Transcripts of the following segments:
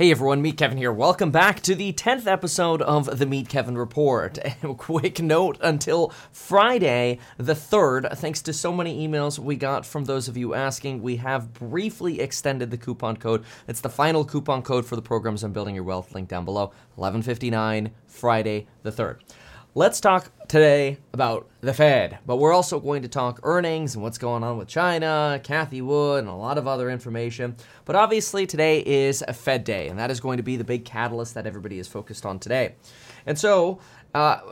Hey everyone, Meet Kevin here. Welcome back to the 10th episode of the Meet Kevin Report. A quick note until Friday the 3rd, thanks to so many emails we got from those of you asking, we have briefly extended the coupon code. It's the final coupon code for the programs on Building Your Wealth, link down below, 11:59, Friday the 3rd. Let's talk today about the Fed, but we're also going to talk earnings and what's going on with China, Cathie Wood, and a lot of other information. But obviously today is a Fed day, and that is going to be the big catalyst that everybody is focused on today. And so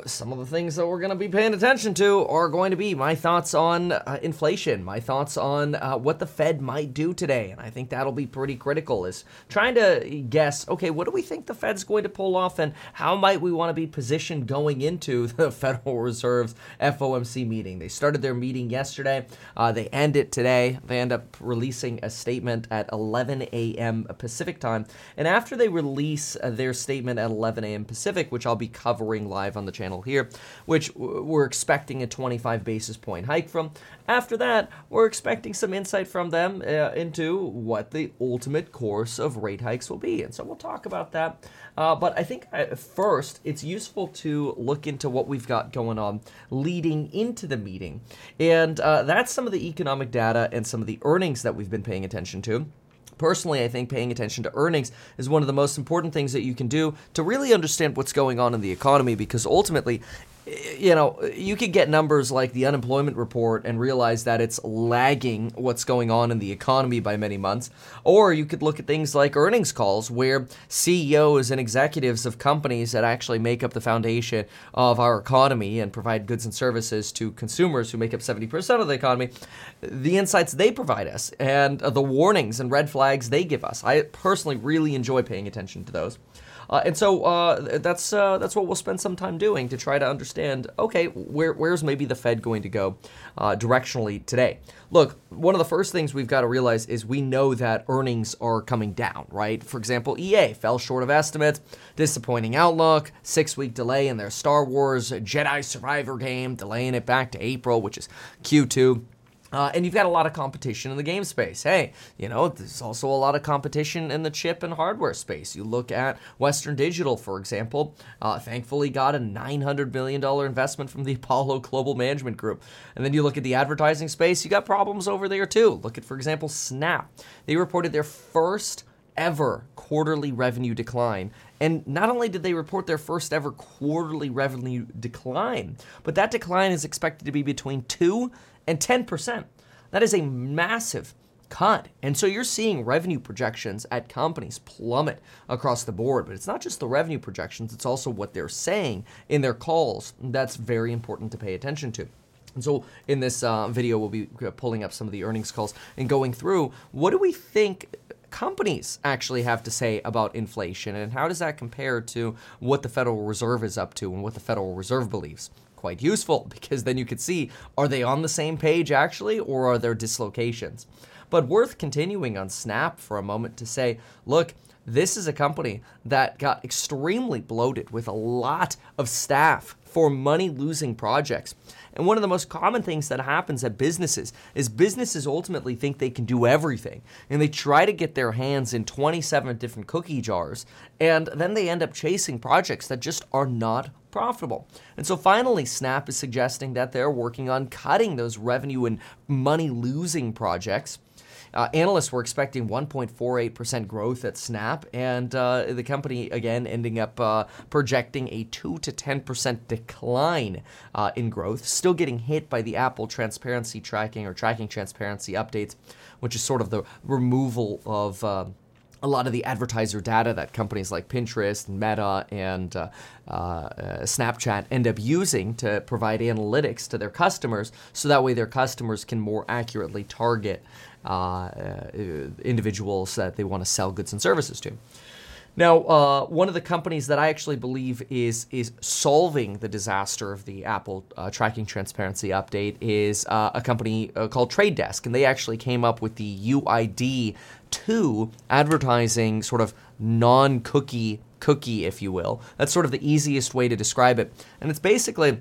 some of the things that we're going to be paying attention to are going to be my thoughts on inflation, my thoughts on what the Fed might do today. And I think that'll be pretty critical, is trying to guess, okay, what do we think the Fed's going to pull off and how might we want to be positioned going into the Federal Reserve's FOMC meeting? They started their meeting yesterday. They end it today. They end up releasing a statement at 11 a.m. Pacific time. And after they release their statement at 11 a.m. Pacific, which I'll be covering live on the channel here, which we're expecting a 25 basis point hike from. After that, we're expecting some insight from them into what the ultimate course of rate hikes will be. And so we'll talk about that. But I think first, it's useful to look into what we've got going on leading into the meeting. And that's some of the economic data and some of the earnings that we've been paying attention to. Personally, I think paying attention to earnings is one of the most important things that you can do to really understand what's going on in the economy, because ultimately, you know, you could get numbers like the unemployment report and realize that it's lagging what's going on in the economy by many months. Or you could look at things like earnings calls, where CEOs and executives of companies that actually make up the foundation of our economy and provide goods and services to consumers who make up 70% of the economy, the insights they provide us and the warnings and red flags they give us. I personally really enjoy paying attention to those. And so that's what we'll spend some time doing to try to understand, okay, where's maybe the Fed going to go directionally today? Look, one of the first things we've got to realize is we know that earnings are coming down, right? For example, EA fell short of estimates, disappointing outlook, 6-week delay in their Star Wars Jedi Survivor game, delaying it back to April, which is Q2. And you've got a lot of competition in the game space. Hey, you know, there's also a lot of competition in the chip and hardware space. You look at Western Digital, for example, thankfully got a $900 million investment from the Apollo Global Management Group. And then you look at the advertising space, you got problems over there too. Look at, for example, Snap. They reported their first ever quarterly revenue decline. And not only did they report their first ever quarterly revenue decline, but that decline is expected to be between 2% and 10%. That is a massive cut. And so you're seeing revenue projections at companies plummet across the board, but it's not just the revenue projections, it's also what they're saying in their calls. That's very important to pay attention to. And so in this video, we'll be pulling up some of the earnings calls and going through, what do we think companies actually have to say about inflation, and how does that compare to what the Federal Reserve is up to and what the Federal Reserve believes? Quite useful, because then you could see, are they on the same page actually, or are there dislocations? But worth continuing on Snap for a moment to say, look, this is a company that got extremely bloated with a lot of staff for money-losing projects. And one of the most common things that happens at businesses is businesses ultimately think they can do everything, and they try to get their hands in 27 different cookie jars, and then they end up chasing projects that just are not profitable. And so finally, Snap is suggesting that they're working on cutting those revenue and money-losing projects. Analysts were expecting 1.48% growth at Snap, and the company, again, ending up projecting a 2 to 10% decline in growth, still getting hit by the Apple transparency tracking or tracking transparency updates, which is sort of the removal of a lot of the advertiser data that companies like Pinterest, Meta, and Snapchat end up using to provide analytics to their customers, so that way their customers can more accurately target individuals that they want to sell goods and services to. Now, one of the companies that I actually believe is solving the disaster of the Apple tracking transparency update is a company called Trade Desk, and they actually came up with the UID2 advertising sort of non-cookie, if you will. That's sort of the easiest way to describe it, and it's basically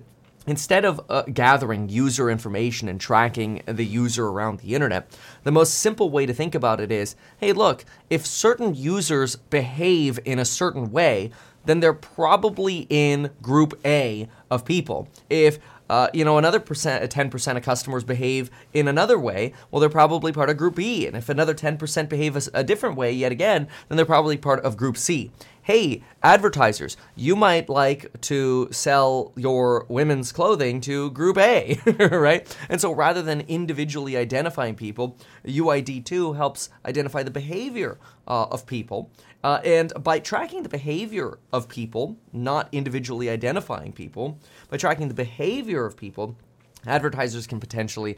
Instead of gathering user information and tracking the user around the internet, the most simple way to think about it is, hey, look, if certain users behave in a certain way, then they're probably in group A of people. If another 10% of customers behave in another way, well, they're probably part of group B. And if another 10% behave a different way yet again, then they're probably part of group C. Hey, advertisers, you might like to sell your women's clothing to group A, right? And so rather than individually identifying people, UID2 helps identify the behavior of people. And by tracking the behavior of people, not individually identifying people, by tracking the behavior of people, advertisers can potentially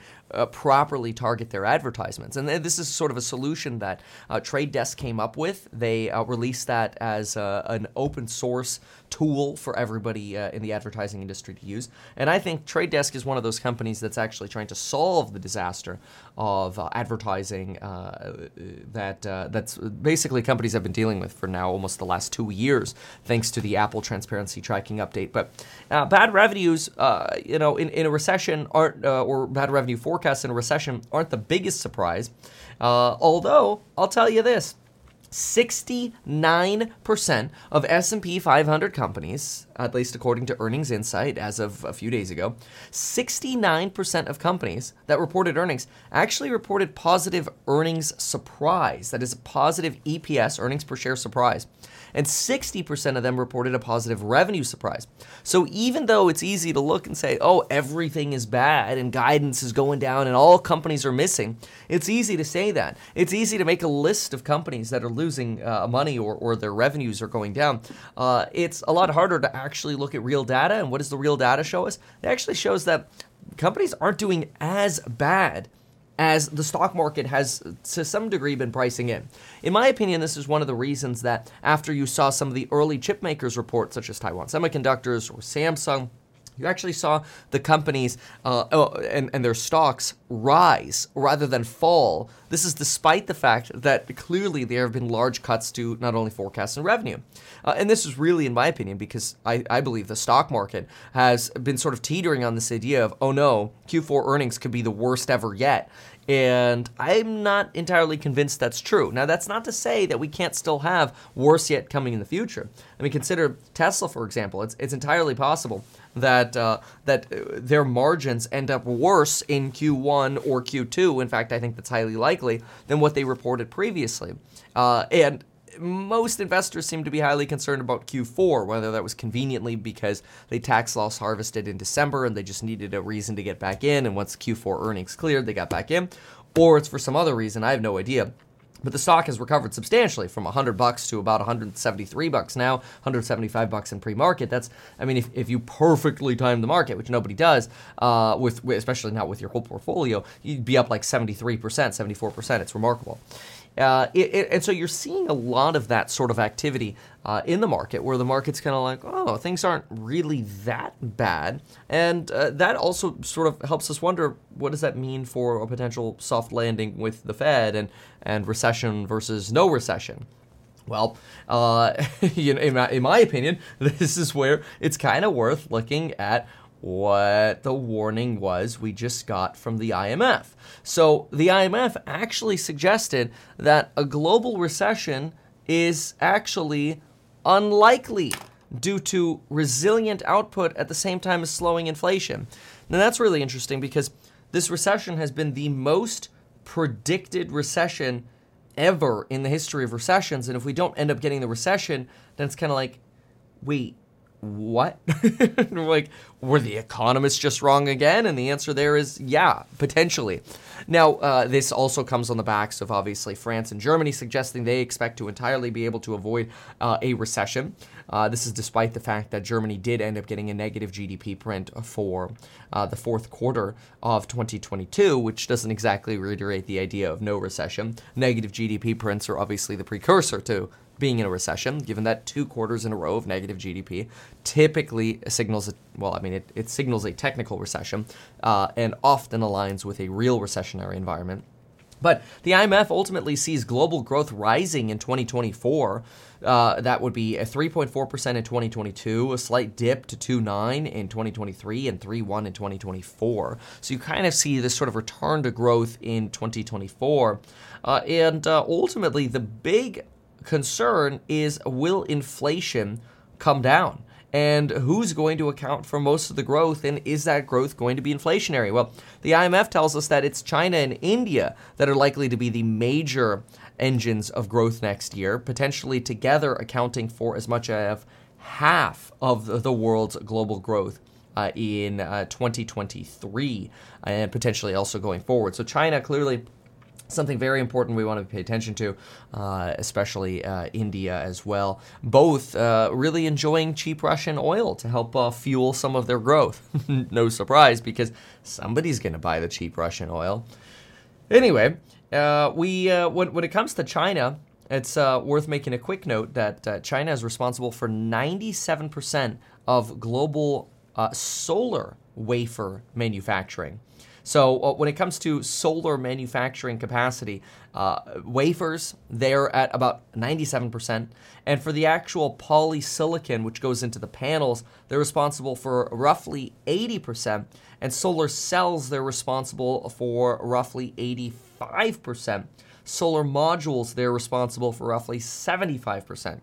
properly target their advertisements. And this is sort of a solution that Trade Desk came up with. They released that as an open source tool for everybody in the advertising industry to use. And I think Trade Desk is one of those companies that's actually trying to solve the disaster of advertising that's basically companies have been dealing with for now almost the last 2 years, thanks to the Apple transparency tracking update. But bad revenues, in a recession, or bad revenue forecasts in a recession aren't the biggest surprise. Although, I'll tell you this, 69% of S&P 500 companies, at least according to Earnings Insight as of a few days ago, 69% of companies that reported earnings actually reported positive earnings surprise. That is a positive EPS, earnings per share surprise. And 60% of them reported a positive revenue surprise. So even though it's easy to look and say, oh, everything is bad and guidance is going down and all companies are missing, it's easy to say that. It's easy to make a list of companies that are losing money or their revenues are going down. It's a lot harder to actually look at real data. And what does the real data show us? It actually shows that companies aren't doing as bad as the stock market has to some degree been pricing in. In my opinion, this is one of the reasons that after you saw some of the early chip makers report, such as Taiwan Semiconductors or Samsung, you actually saw the companies and their stocks rise rather than fall. This is despite the fact that clearly there have been large cuts to not only forecasts and revenue. And this is really, in my opinion, because I believe the stock market has been sort of teetering on this idea of, oh no, Q4 earnings could be the worst ever yet. And I'm not entirely convinced that's true. Now, that's not to say that we can't still have worse yet coming in the future. I mean, consider Tesla, for example. It's entirely possible that their margins end up worse in Q1 or Q2. In fact, I think that's highly likely than what they reported previously. And most investors seem to be highly concerned about Q4, whether that was conveniently because they tax loss harvested in December and they just needed a reason to get back in, and once Q4 earnings cleared, they got back in, or it's for some other reason. I have no idea. But the stock has recovered substantially from $100 to about $173 now, $175 in pre-market. That's, I mean, if you perfectly time the market, which nobody does, with especially not with your whole portfolio, you'd be up like 73%, 74%. It's remarkable. And so you're seeing a lot of that sort of activity in the market where the market's kind of like, oh, things aren't really that bad. And that also sort of helps us wonder, what does that mean for a potential soft landing with the Fed and recession versus no recession? Well, in my opinion, this is where it's kind of worth looking at what the warning was we just got from the IMF. So the IMF actually suggested that a global recession is actually unlikely due to resilient output at the same time as slowing inflation. Now that's really interesting because this recession has been the most predicted recession ever in the history of recessions. And if we don't end up getting the recession, then it's kind of like, wait, what? Like, were the economists just wrong again? And the answer there is, yeah, potentially. Now, this also comes on the backs of, obviously, France and Germany suggesting they expect to entirely be able to avoid a recession. This is despite the fact that Germany did end up getting a negative GDP print for the fourth quarter of 2022, which doesn't exactly reiterate the idea of no recession. Negative GDP prints are obviously the precursor to being in a recession, given that two quarters in a row of negative GDP typically signals, it signals a technical recession and often aligns with a real recessionary environment. But the IMF ultimately sees global growth rising in 2024. That would be a 3.4% in 2022, a slight dip to 2.9 in 2023, and 3.1 in 2024. So you kind of see this sort of return to growth in 2024. And ultimately, the big concern is, will inflation come down? And who's going to account for most of the growth, and is that growth going to be inflationary? Well, the IMF tells us that it's China and India that are likely to be the major engines of growth next year, potentially together accounting for as much as half of the world's global growth in 2023, and potentially also going forward. So China clearly something very important we want to pay attention to, especially India as well. Both really enjoying cheap Russian oil to help fuel some of their growth. No surprise, because somebody's going to buy the cheap Russian oil. Anyway, when it comes to China, it's worth making a quick note that China is responsible for 97% of global solar wafer manufacturing. So when it comes to solar manufacturing capacity, wafers, they're at about 97%. And for the actual polysilicon, which goes into the panels, they're responsible for roughly 80%. And solar cells, they're responsible for roughly 85%. Solar modules, they're responsible for roughly 75%.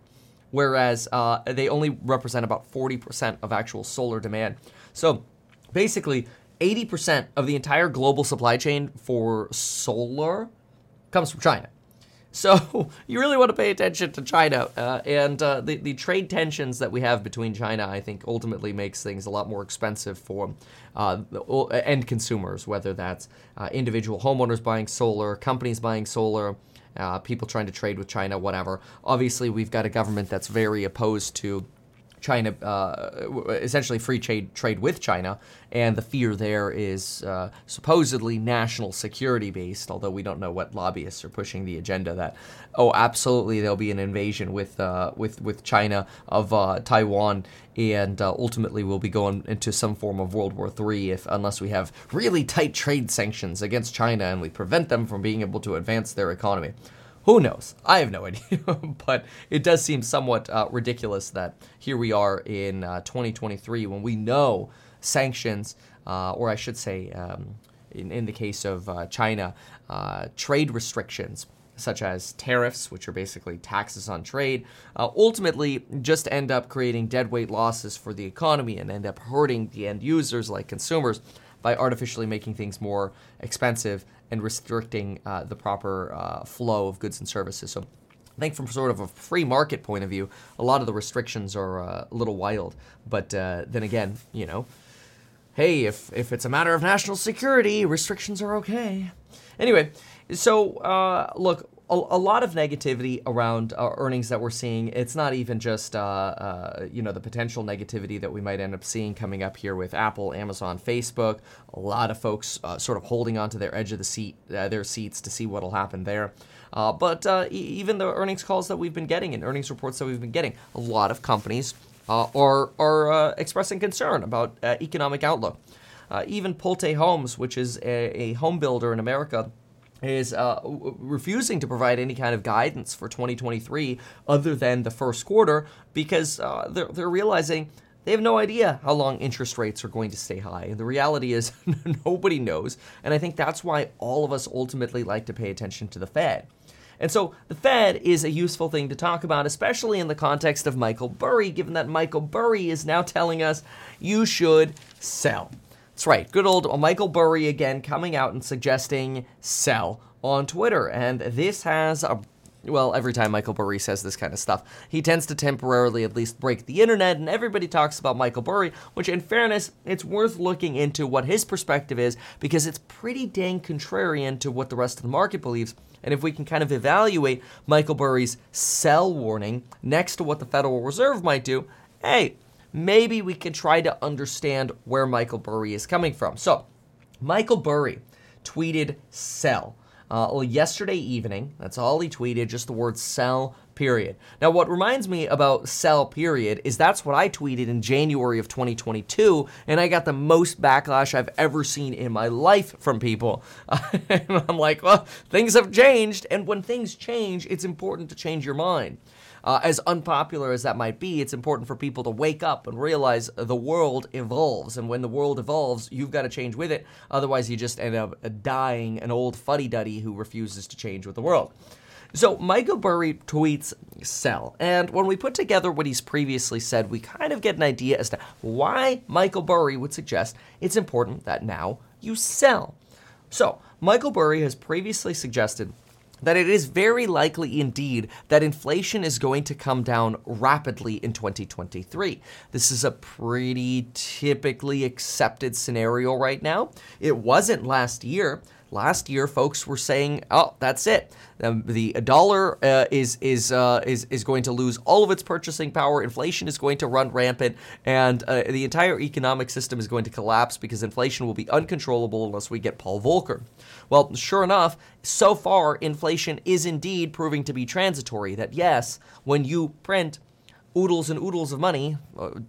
Whereas they only represent about 40% of actual solar demand. So basically, 80% of the entire global supply chain for solar comes from China. So you really want to pay attention to China. And the trade tensions that we have between China, I think, ultimately makes things a lot more expensive for end consumers, whether that's individual homeowners buying solar, companies buying solar, people trying to trade with China, whatever. Obviously, we've got a government that's very opposed to China, essentially free trade with China, and the fear there is supposedly national security based, although we don't know what lobbyists are pushing the agenda that, oh, absolutely, there'll be an invasion with China of Taiwan, and ultimately we'll be going into some form of World War III unless we have really tight trade sanctions against China and we prevent them from being able to advance their economy. Who knows? I have no idea, but it does seem somewhat ridiculous that here we are in 2023 when we know sanctions, or I should say, in the case of China, trade restrictions, such as tariffs, which are basically taxes on trade, ultimately just end up creating deadweight losses for the economy and end up hurting the end users like consumers by artificially making things more expensive and restricting the proper flow of goods and services. So I think from sort of a free market point of view, a lot of the restrictions are a little wild. But then again, you know, hey, if it's a matter of national security, restrictions are okay. Anyway, so look, a lot of negativity around earnings that we're seeing. It's not even just, the potential negativity that we might end up seeing coming up here with Apple, Amazon, Facebook. A lot of folks sort of holding onto their edge of the seat, their seats to see what'll happen there. But even the earnings calls that we've been getting and earnings reports that we've been getting, a lot of companies are expressing concern about economic outlook. Even Pulte Homes, which is a home builder in America, is refusing to provide any kind of guidance for 2023 other than the first quarter, because they're realizing they have no idea how long interest rates are going to stay high. And the reality is nobody knows. And I think that's why all of us ultimately like to pay attention to the Fed. And so the Fed is a useful thing to talk about, especially in the context of Michael Burry, given that Michael Burry is now telling us you should sell. That's right. Good old Michael Burry again coming out and suggesting sell on Twitter. And this has, every time Michael Burry says this kind of stuff, he tends to temporarily at least break the internet, and everybody talks about Michael Burry, which in fairness, it's worth looking into what his perspective is, because it's pretty dang contrarian to what the rest of the market believes. And if we can kind of evaluate Michael Burry's sell warning next to what the Federal Reserve might do, hey, maybe we could try to understand where Michael Burry is coming from. So Michael Burry tweeted sell yesterday evening. That's all he tweeted, just the word sell period. Now, what reminds me about sell period is that's what I tweeted in January of 2022, and I got the most backlash I've ever seen in my life from people. And I'm like, well, things have changed, and when things change, it's important to change your mind. As unpopular as that might be, it's important for people to wake up and realize the world evolves. And when the world evolves, you've got to change with it. Otherwise, you just end up dying an old fuddy-duddy who refuses to change with the world. So Michael Burry tweets sell. And when we put together what he's previously said, we kind of get an idea as to why Michael Burry would suggest it's important that now you sell. So Michael Burry has previously suggested that it is very likely indeed that inflation is going to come down rapidly in 2023. This is a pretty typically accepted scenario right now. It wasn't last year. Last year, folks were saying, "Oh, that's it. The dollar is going to lose all of its purchasing power. Inflation is going to run rampant, and the entire economic system is going to collapse because inflation will be uncontrollable unless we get Paul Volcker." Well, sure enough, so far inflation is indeed proving to be transitory. That yes, when you print oodles and oodles of money,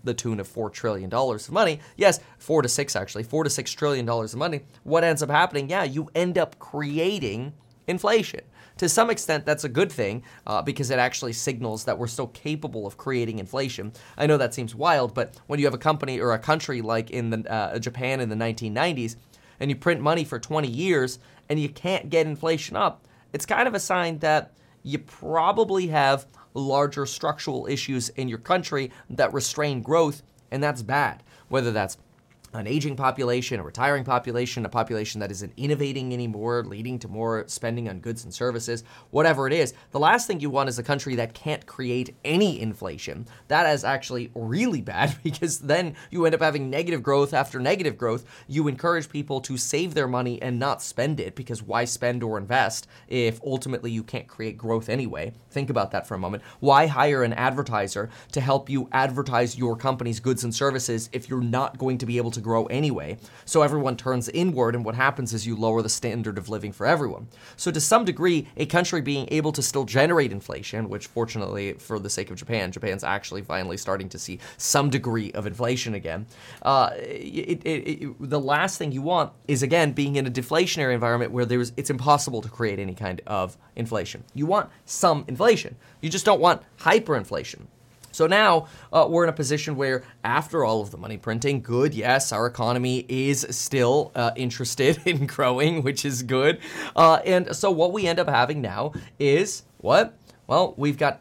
the tune of $4 trillion of money. Yes, 4 to 6 actually, $4 to $6 trillion of money. What ends up happening? Yeah, you end up creating inflation. To some extent, that's a good thing because it actually signals that we're still capable of creating inflation. I know that seems wild, but when you have a company or a country like in the, Japan in the 1990s, and you print money for 20 years and you can't get inflation up, it's kind of a sign that you probably have larger structural issues in your country that restrain growth, and that's bad. Whether that's an aging population, a retiring population, a population that isn't innovating anymore, leading to more spending on goods and services, whatever it is, the last thing you want is a country that can't create any inflation. That is actually really bad because then you end up having negative growth after negative growth. You encourage people to save their money and not spend it because why spend or invest if ultimately you can't create growth anyway? Think about that for a moment. Why hire an advertiser to help you advertise your company's goods and services if you're not going to be able to grow anyway? So everyone turns inward, and what happens is you lower the standard of living for everyone. So to some degree, a country being able to still generate inflation, which fortunately for the sake of Japan, Japan's actually finally starting to see some degree of inflation again. The last thing you want is, again, being in a deflationary environment where it's impossible to create any kind of inflation. You want some inflation. You just don't want hyperinflation. So now we're in a position where after all of the money printing, good, yes, our economy is still interested in growing, which is good. And so what we end up having now is what? Well, we've got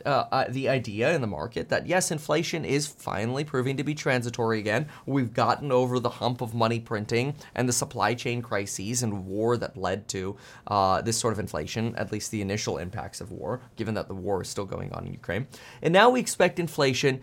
the idea in the market that, yes, inflation is finally proving to be transitory again. We've gotten over the hump of money printing and the supply chain crises and war that led to this sort of inflation, at least the initial impacts of war, given that the war is still going on in Ukraine. And now we expect inflation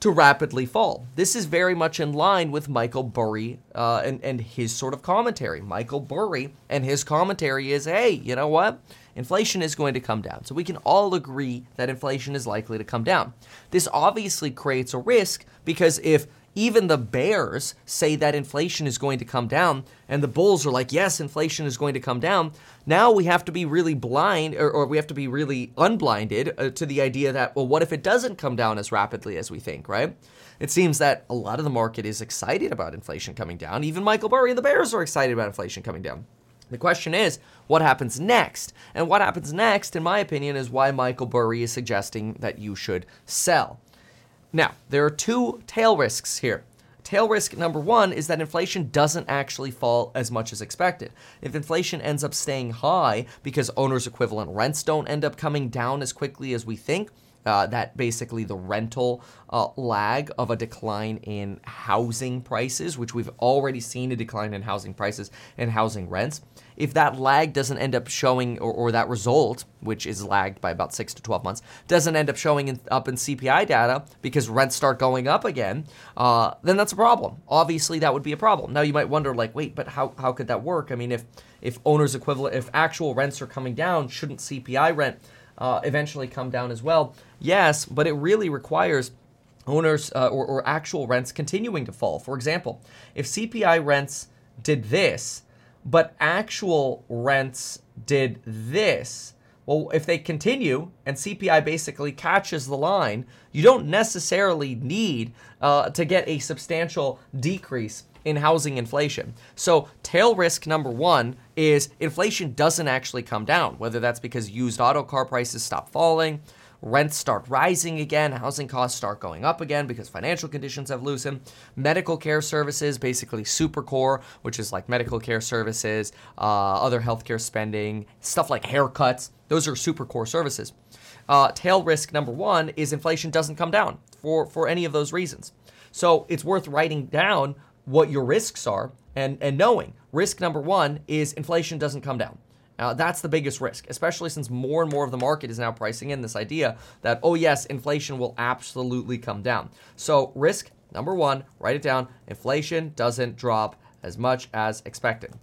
to rapidly fall. This is very much in line with Michael Burry and his sort of commentary. Michael Burry and his commentary is, hey, you know what? Inflation is going to come down. So we can all agree that inflation is likely to come down. This obviously creates a risk because if even the bears say that inflation is going to come down and the bulls are like, yes, inflation is going to come down, now we have to be really blind or we have to be really unblinded to the idea that, well, what if it doesn't come down as rapidly as we think, right? It seems that a lot of the market is excited about inflation coming down. Even Michael Burry and the bears are excited about inflation coming down. The question is, what happens next? And what happens next, in my opinion, is why Michael Burry is suggesting that you should sell. Now, there are two tail risks here. Tail risk number one is that inflation doesn't actually fall as much as expected. If inflation ends up staying high because owners' equivalent rents don't end up coming down as quickly as we think, that basically the rental lag of a decline in housing prices, which we've already seen a decline in housing prices and housing rents. If that lag doesn't end up showing or that result, which is lagged by about 6 to 12 months, doesn't end up showing up in CPI data because rents start going up again, then that's a problem. Obviously, that would be a problem. Now, you might wonder, like, wait, but how could that work? I mean, if owner's equivalent, if actual rents are coming down, shouldn't CPI rent eventually come down as well? Yes, but it really requires owners or actual rents continuing to fall. For example, if CPI rents did this, but actual rents did this, Well, if they continue and CPI basically catches the line, you don't necessarily need to get a substantial decrease in housing inflation. So tail risk number one is inflation doesn't actually come down, whether that's because used auto car prices stop falling, rents start rising again, housing costs start going up again because financial conditions have loosened. Medical care services, basically Supercore, which is like medical care services, other healthcare spending, stuff like haircuts. Those are Supercore services. Tail risk number one is inflation doesn't come down for any of those reasons. So it's worth writing down what your risks are and knowing. Risk number one is inflation doesn't come down. That's the biggest risk, especially since more and more of the market is now pricing in this idea that, oh yes, inflation will absolutely come down. So risk number one, write it down, inflation doesn't drop as much as expected.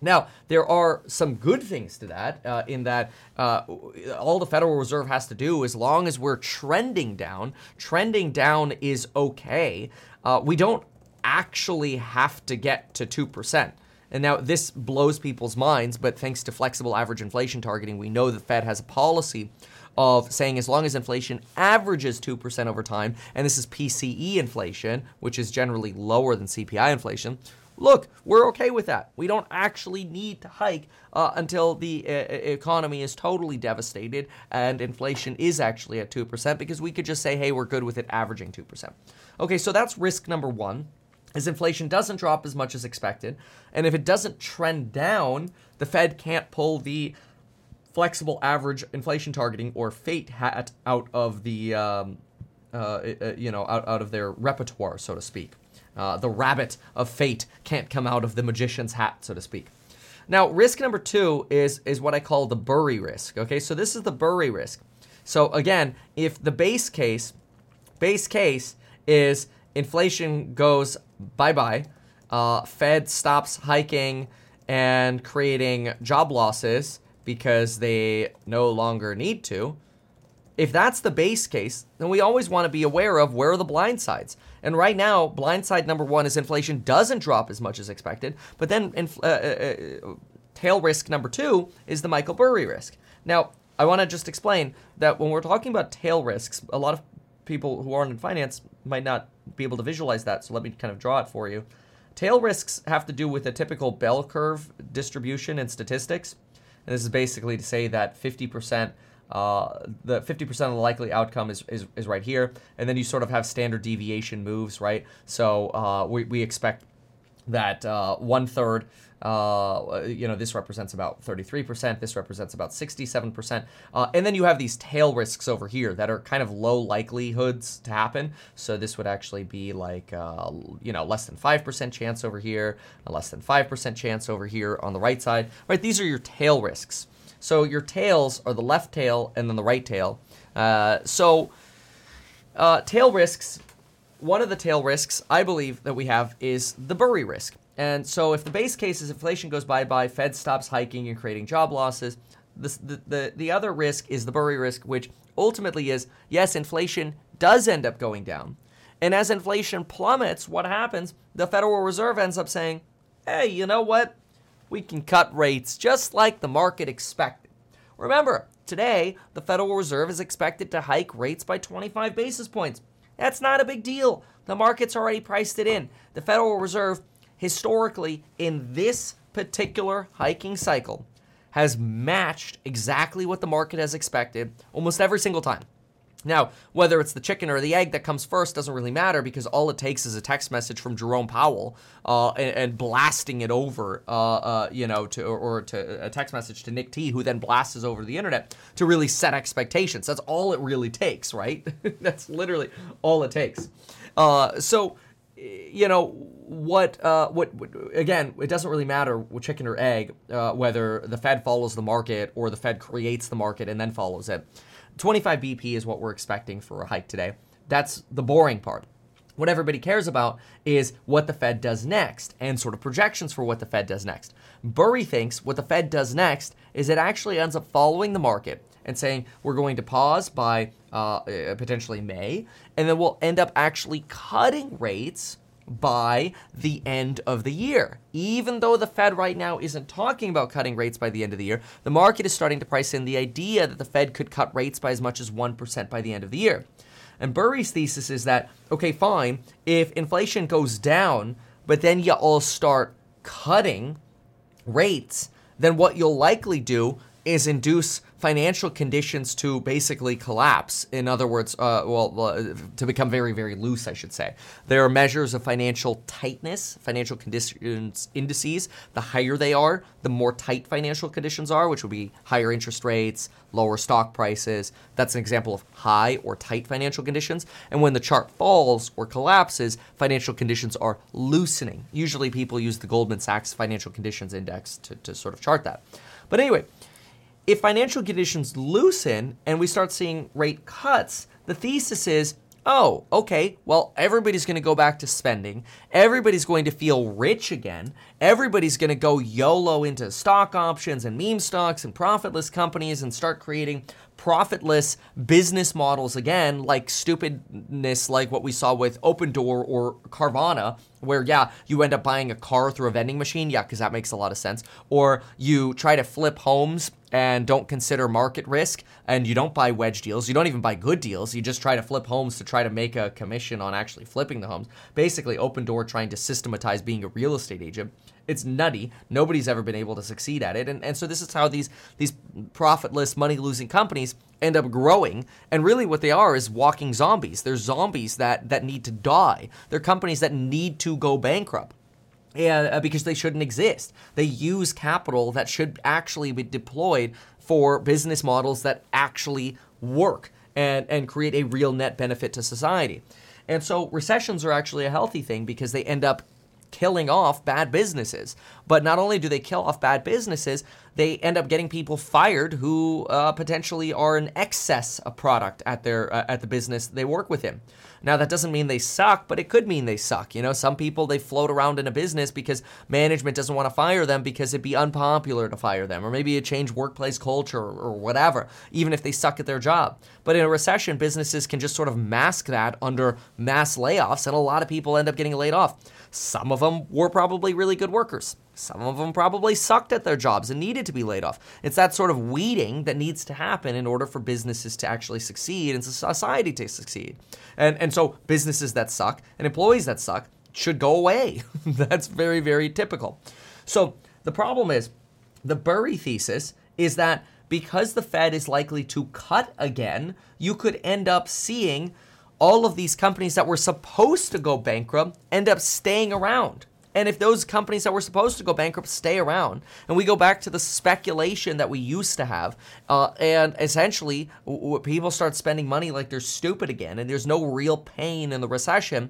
Now, there are some good things to that in that all the Federal Reserve has to do, as long as we're trending down is okay. We don't actually have to get to 2%. And now this blows people's minds, but thanks to flexible average inflation targeting, we know the Fed has a policy of saying as long as inflation averages 2% over time, and this is PCE inflation, which is generally lower than CPI inflation, look, we're okay with that. We don't actually need to hike until the economy is totally devastated and inflation is actually at 2% because we could just say, hey, we're good with it averaging 2%. Okay, so that's risk number one. Is inflation doesn't drop as much as expected. And if it doesn't trend down, the Fed can't pull the flexible average inflation targeting or fate hat out of the, out of their repertoire, so to speak. The rabbit of fate can't come out of the magician's hat, so to speak. Now, risk number two is what I call the Burry risk. Okay, so this is the Burry risk. So again, if the base case is inflation goes bye-bye, Fed stops hiking and creating job losses because they no longer need to. If that's the base case, then we always want to be aware of where are the blind sides. And right now, blind side number one is inflation doesn't drop as much as expected, but then tail risk number two is the Michael Burry risk. Now, I want to just explain that when we're talking about tail risks, a lot of people who aren't in finance might not be able to visualize that, so let me kind of draw it for you. Tail risks have to do with a typical bell curve distribution in statistics, and this is basically to say that 50%, the 50% of the likely outcome is right here, and then you sort of have standard deviation moves, right? So we expect that 1/3, this represents about 33%, this represents about 67%. And then you have these tail risks over here that are kind of low likelihoods to happen. So this would actually be like, less than 5% chance over here, a less than 5% chance over here on the right side, right? These are your tail risks. So your tails are the left tail and then the right tail. Tail risks. One of the tail risks I believe that we have is the Burry risk. And so if the base case is inflation goes bye-bye, Fed stops hiking and creating job losses, the other risk is the Burry risk, which ultimately is, yes, inflation does end up going down. And as inflation plummets, what happens? The Federal Reserve ends up saying, hey, you know what? We can cut rates just like the market expected. Remember, today, the Federal Reserve is expected to hike rates by 25 basis points. That's not a big deal. The market's already priced it in. The Federal Reserve, historically, in this particular hiking cycle, has matched exactly what the market has expected almost every single time. Now, whether it's the chicken or the egg that comes first doesn't really matter because all it takes is a text message from Jerome Powell and blasting it over, to a text message to Nick T, who then blasts over the internet to really set expectations. That's all it really takes, right? That's literally all it takes. Again, it doesn't really matter with chicken or egg, whether the Fed follows the market or the Fed creates the market and then follows it. 25 BP is what we're expecting for a hike today. That's the boring part. What everybody cares about is what the Fed does next and sort of projections for what the Fed does next. Burry thinks what the Fed does next is it actually ends up following the market and saying we're going to pause by potentially May, and then we'll end up actually cutting rates by the end of the year. Even though the Fed right now isn't talking about cutting rates by the end of the year, the market is starting to price in the idea that the Fed could cut rates by as much as 1% by the end of the year. And Burry's thesis is that, okay, fine, if inflation goes down, but then you all start cutting rates, then what you'll likely do is induce financial conditions to basically collapse. In other words, to become very, very loose, I should say. There are measures of financial tightness, financial conditions indices. The higher they are, the more tight financial conditions are, which would be higher interest rates, lower stock prices. That's an example of high or tight financial conditions. And when the chart falls or collapses, financial conditions are loosening. Usually people use the Goldman Sachs Financial Conditions Index to sort of chart that. But anyway, if financial conditions loosen and we start seeing rate cuts, the thesis is, oh, okay, well, everybody's going to go back to spending. Everybody's going to feel rich again. Everybody's going to go YOLO into stock options and meme stocks and profitless companies and start creating profitless business models again, like stupidness, like what we saw with Opendoor or Carvana, where, yeah, you end up buying a car through a vending machine. Yeah, because that makes a lot of sense. Or you try to flip homes and don't consider market risk, and you don't buy wedge deals. You don't even buy good deals. You just try to flip homes to try to make a commission on actually flipping the homes. Basically, Opendoor trying to systematize being a real estate agent. It's nutty. Nobody's ever been able to succeed at it. And so this is how these profitless, money-losing companies end up growing. And really what they are is walking zombies. They're zombies that need to die. They're companies that need to go bankrupt. Because they shouldn't exist. They use capital that should actually be deployed for business models that actually work and create a real net benefit to society. And so recessions are actually a healthy thing because they end up killing off bad businesses. But not only do they kill off bad businesses, they end up getting people fired who potentially are an excess of product at the business they work within. Now, that doesn't mean they suck, but it could mean they suck. You know, some people, they float around in a business because management doesn't want to fire them because it'd be unpopular to fire them, or maybe a change workplace culture or whatever, even if they suck at their job. But in a recession, businesses can just sort of mask that under mass layoffs, and a lot of people end up getting laid off. Some of them were probably really good workers. Some of them probably sucked at their jobs and needed to be laid off. It's that sort of weeding that needs to happen in order for businesses to actually succeed and society to succeed. And so businesses that suck and employees that suck should go away. That's very, very typical. So the problem is, the Burry thesis is that because the Fed is likely to cut again, you could end up seeing all of these companies that were supposed to go bankrupt end up staying around. And if those companies that were supposed to go bankrupt stay around, and we go back to the speculation that we used to have, and essentially people start spending money like they're stupid again, and there's no real pain in the recession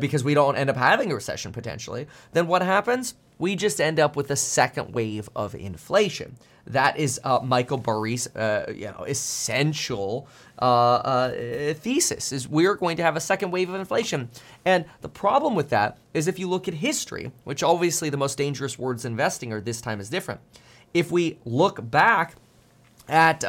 because we don't end up having a recession potentially, then what happens? We just end up with a second wave of inflation. That is Michael Burry's essential thesis, is we're going to have a second wave of inflation. And the problem with that is if you look at history, which obviously the most dangerous words investing are this time is different. If we look back at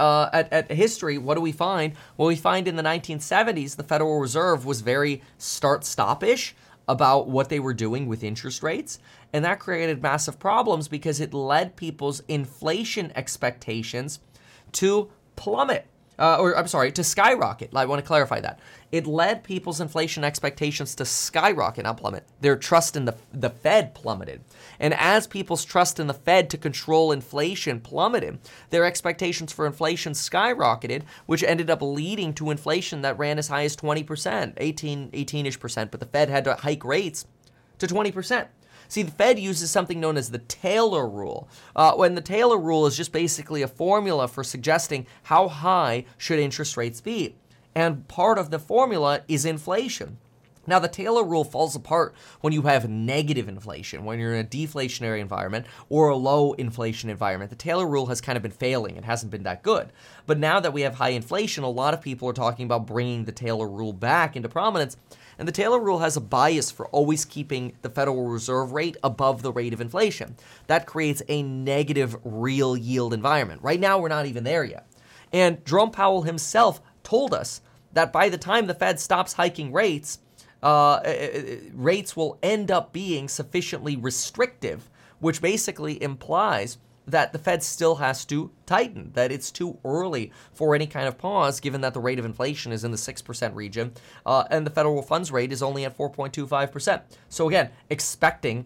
history, what do we find? Well, we find in the 1970s, the Federal Reserve was very start-stop-ish about what they were doing with interest rates. And that created massive problems because it led people's inflation expectations to plummet. To skyrocket. I want to clarify that. It led people's inflation expectations to skyrocket, not plummet. Their trust in the Fed plummeted. And as people's trust in the Fed to control inflation plummeted, their expectations for inflation skyrocketed, which ended up leading to inflation that ran as high as 20%, 18-ish%, but the Fed had to hike rates to 20%. See, the Fed uses something known as the Taylor Rule. When the Taylor Rule is just basically a formula for suggesting how high should interest rates be. And part of the formula is inflation. Now, the Taylor Rule falls apart when you have negative inflation, when you're in a deflationary environment or a low inflation environment. The Taylor Rule has kind of been failing. It hasn't been that good. But now that we have high inflation, a lot of people are talking about bringing the Taylor Rule back into prominence. And the Taylor Rule has a bias for always keeping the Federal Reserve rate above the rate of inflation. That creates a negative real yield environment. Right now, we're not even there yet. And Jerome Powell himself told us that by the time the Fed stops hiking rates, rates will end up being sufficiently restrictive, which basically implies that the Fed still has to tighten, that it's too early for any kind of pause, given that the rate of inflation is in the 6% region, and the federal funds rate is only at 4.25%. So again, expecting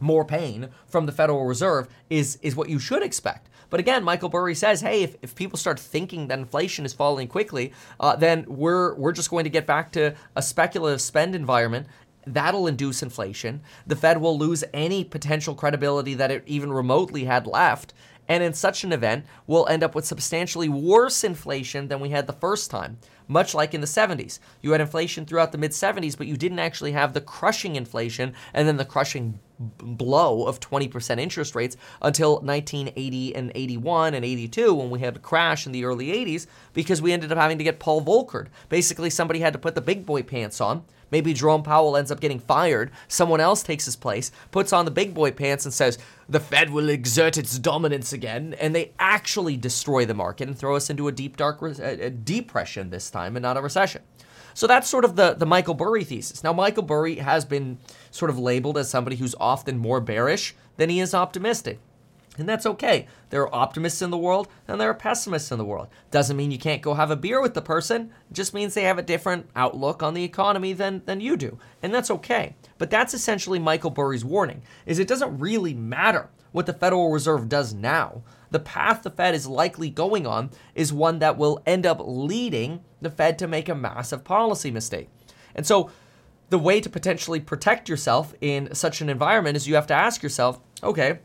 more pain from the Federal Reserve is what you should expect. But again, Michael Burry says, hey, if people start thinking that inflation is falling quickly, then we're just going to get back to a speculative spend environment. That'll induce inflation. The Fed will lose any potential credibility that it even remotely had left. And in such an event, we'll end up with substantially worse inflation than we had the first time, much like in the 70s. You had inflation throughout the mid-70s, but you didn't actually have the crushing inflation and then the crushing blow of 20% interest rates until 1980 and 81 and 82 when we had a crash in the early 80s because we ended up having to get Paul Volckered. Basically, somebody had to put the big boy pants on. Maybe Jerome Powell ends up getting fired. Someone else takes his place, puts on the big boy pants and says, the Fed will exert its dominance again, and they actually destroy the market and throw us into a deep, dark depression this time and not a recession. So that's sort of the Michael Burry thesis. Now, Michael Burry has been sort of labeled as somebody who's often more bearish than he is optimistic. And that's okay. There are optimists in the world and there are pessimists in the world. Doesn't mean you can't go have a beer with the person. It just means they have a different outlook on the economy than you do. And that's okay. But that's essentially Michael Burry's warning, is it doesn't really matter what the Federal Reserve does now. The path the Fed is likely going on is one that will end up leading the Fed to make a massive policy mistake. And so the way to potentially protect yourself in such an environment is you have to ask yourself, okay,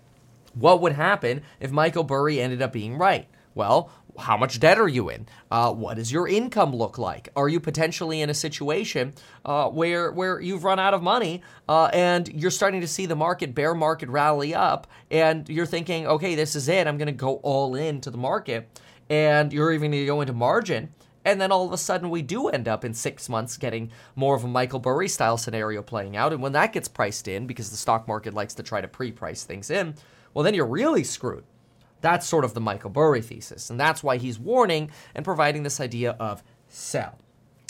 what would happen if Michael Burry ended up being right? Well, how much debt are you in? What does your income look like? Are you potentially in a situation where you've run out of money and you're starting to see the bear market rally up and you're thinking, okay, this is it. I'm going to go all into the market and you're even going to go into margin. And then all of a sudden we do end up in 6 months getting more of a Michael Burry style scenario playing out. And when that gets priced in, because the stock market likes to try to pre-price things in, well, then you're really screwed. That's sort of the Michael Burry thesis. And that's why he's warning and providing this idea of sell.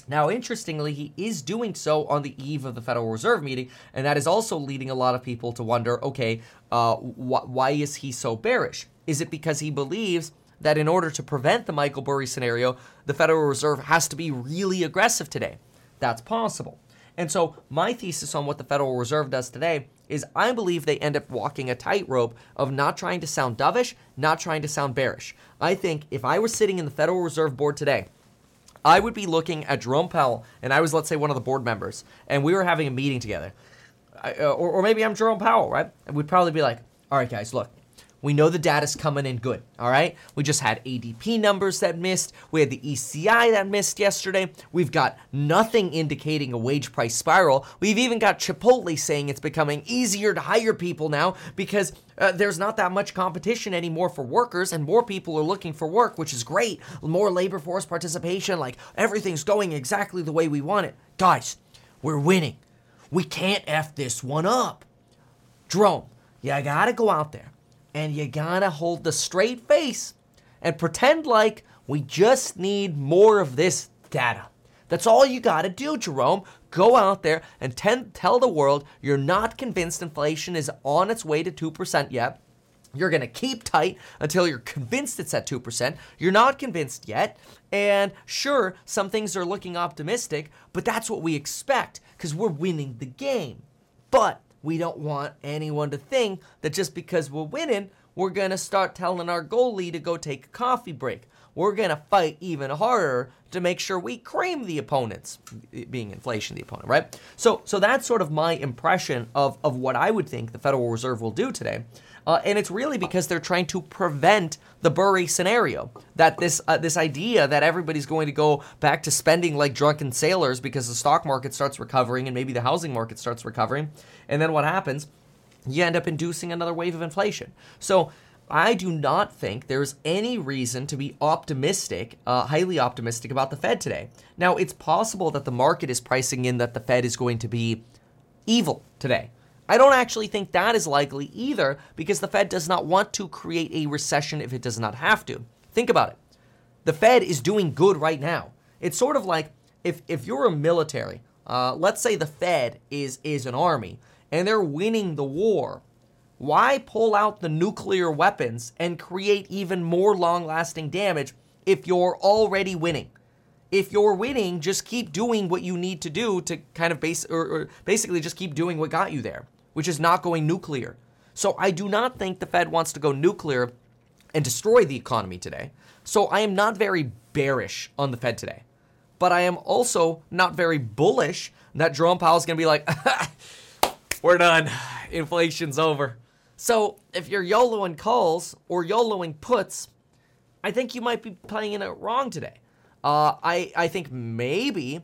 Now, interestingly, he is doing so on the eve of the Federal Reserve meeting. And that is also leading a lot of people to wonder, okay, why is he so bearish? Is it because he believes that in order to prevent the Michael Burry scenario, the Federal Reserve has to be really aggressive today? That's possible. And so my thesis on what the Federal Reserve does today is I believe they end up walking a tightrope of not trying to sound dovish, not trying to sound bearish. I think if I were sitting in the Federal Reserve Board today, I would be looking at Jerome Powell, and I was, let's say, one of the board members, and we were having a meeting together. Or maybe I'm Jerome Powell, right? And we'd probably be like, all right, guys, look. We know the data's coming in good, all right? We just had ADP numbers that missed. We had the ECI that missed yesterday. We've got nothing indicating a wage price spiral. We've even got Chipotle saying it's becoming easier to hire people now because there's not that much competition anymore for workers and more people are looking for work, which is great. More labor force participation, like everything's going exactly the way we want it. Guys, we're winning. We can't F this one up. Jerome, you gotta go out there. And you gotta hold the straight face and pretend like we just need more of this data. That's all you gotta do, Jerome. Go out there and tell the world you're not convinced inflation is on its way to 2% yet. You're gonna keep tight until you're convinced it's at 2%. You're not convinced yet. And sure, some things are looking optimistic, but that's what we expect because we're winning the game. But we don't want anyone to think that just because we're winning, we're going to start telling our goalie to go take a coffee break. We're going to fight even harder to make sure we cream the opponents, being inflation the opponent, right? So that's sort of my impression of what I would think the Federal Reserve will do today. And it's really because they're trying to prevent the Burry scenario, that this idea that everybody's going to go back to spending like drunken sailors because the stock market starts recovering and maybe the housing market starts recovering. And then what happens? You end up inducing another wave of inflation. So I do not think there's any reason to be optimistic, highly optimistic about the Fed today. Now, it's possible that the market is pricing in that the Fed is going to be evil today. I don't actually think that is likely either because the Fed does not want to create a recession if it does not have to. Think about it. The Fed is doing good right now. It's sort of like if you're a military Let's say the Fed is an army and they're winning the war. Why pull out the nuclear weapons and create even more long-lasting damage if you're already winning? If you're winning, just keep doing what you need to do to kind of basically just keep doing what got you there, which is not going nuclear. So I do not think the Fed wants to go nuclear and destroy the economy today. So I am not very bearish on the Fed today. But I am also not very bullish that Jerome Powell is going to be like, we're done. Inflation's over. So if you're YOLOing calls or YOLOing puts, I think you might be playing it wrong today. I think maybe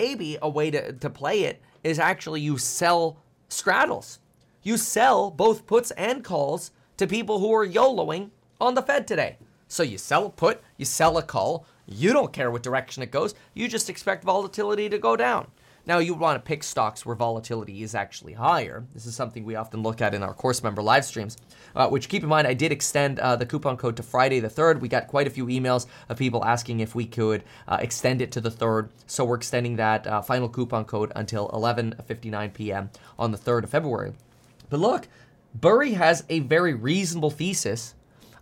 a way to play it is actually you sell straddles. You sell both puts and calls to people who are YOLOing on the Fed today. So you sell a put, you sell a call. You don't care what direction it goes. You just expect volatility to go down. Now, you want to pick stocks where volatility is actually higher. This is something we often look at in our course member live streams, which, keep in mind, I did extend the coupon code to Friday the 3rd. We got quite a few emails of people asking if we could extend it to the 3rd. So we're extending that final coupon code until 11:59 p.m. on the 3rd of February. But look, Burry has a very reasonable thesis.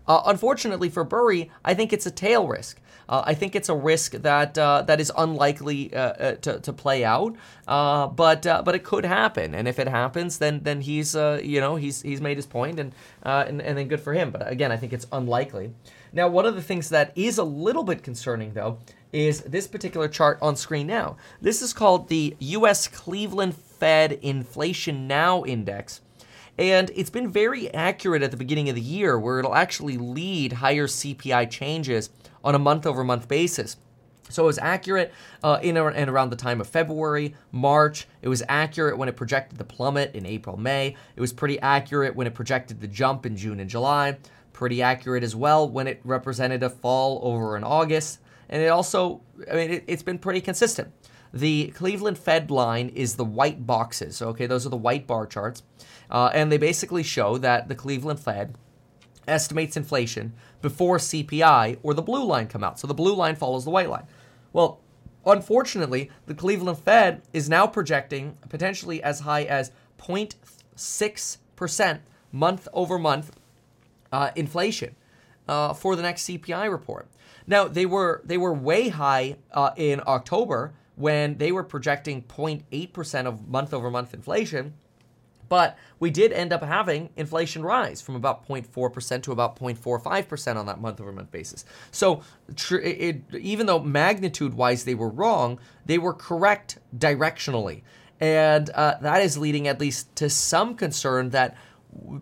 Unfortunately for Burry, I think it's a tail risk. I think it's a risk that is unlikely to play out, but it could happen. And if it happens, then he's he's made his point, and then good for him. But again, I think it's unlikely. Now, one of the things that is a little bit concerning though is this particular chart on screen now. This is called the U.S. Cleveland Fed Inflation Now Index. And it's been very accurate at the beginning of the year, where it'll actually lead higher CPI changes on a month-over-month basis. So it was accurate in and around the time of February, March. It was accurate when it projected the plummet in April, May. It was pretty accurate when it projected the jump in June and July. Pretty accurate as well when it represented a fall over in August. And it also, it's been pretty consistent. The Cleveland Fed line is the white boxes. Okay, those are the white bar charts. And they basically show that the Cleveland Fed estimates inflation before CPI or the blue line come out. So the blue line follows the white line. Well, unfortunately, the Cleveland Fed is now projecting potentially as high as 0.6% month over month inflation for the next CPI report. Now, they were way high in October, when they were projecting 0.8% of month-over-month inflation, but we did end up having inflation rise from about 0.4% to about 0.45% on that month-over-month basis. So even though magnitude-wise they were wrong, they were correct directionally. And that is leading at least to some concern that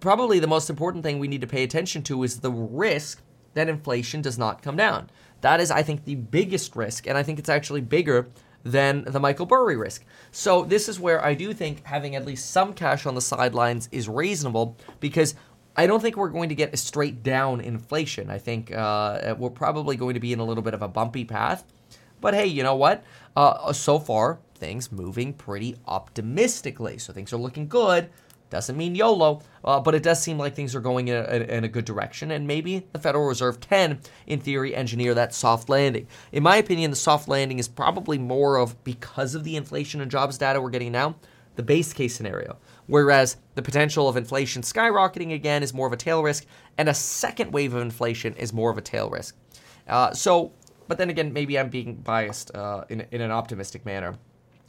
probably the most important thing we need to pay attention to is the risk that inflation does not come down. That is, I think, the biggest risk, and I think it's actually bigger than the Michael Burry risk. So this is where I do think having at least some cash on the sidelines is reasonable, because I don't think we're going to get a straight down inflation. I think we're probably going to be in a little bit of a bumpy path. But hey, you know what? So far, things moving pretty optimistically. So things are looking good. Doesn't mean YOLO, but it does seem like things are going in a good direction, and maybe the Federal Reserve can, in theory, engineer that soft landing. In my opinion, the soft landing is probably more of, because of the inflation and jobs data we're getting now, the base case scenario, whereas the potential of inflation skyrocketing again is more of a tail risk, and a second wave of inflation is more of a tail risk. But then again, maybe I'm being biased in an optimistic manner.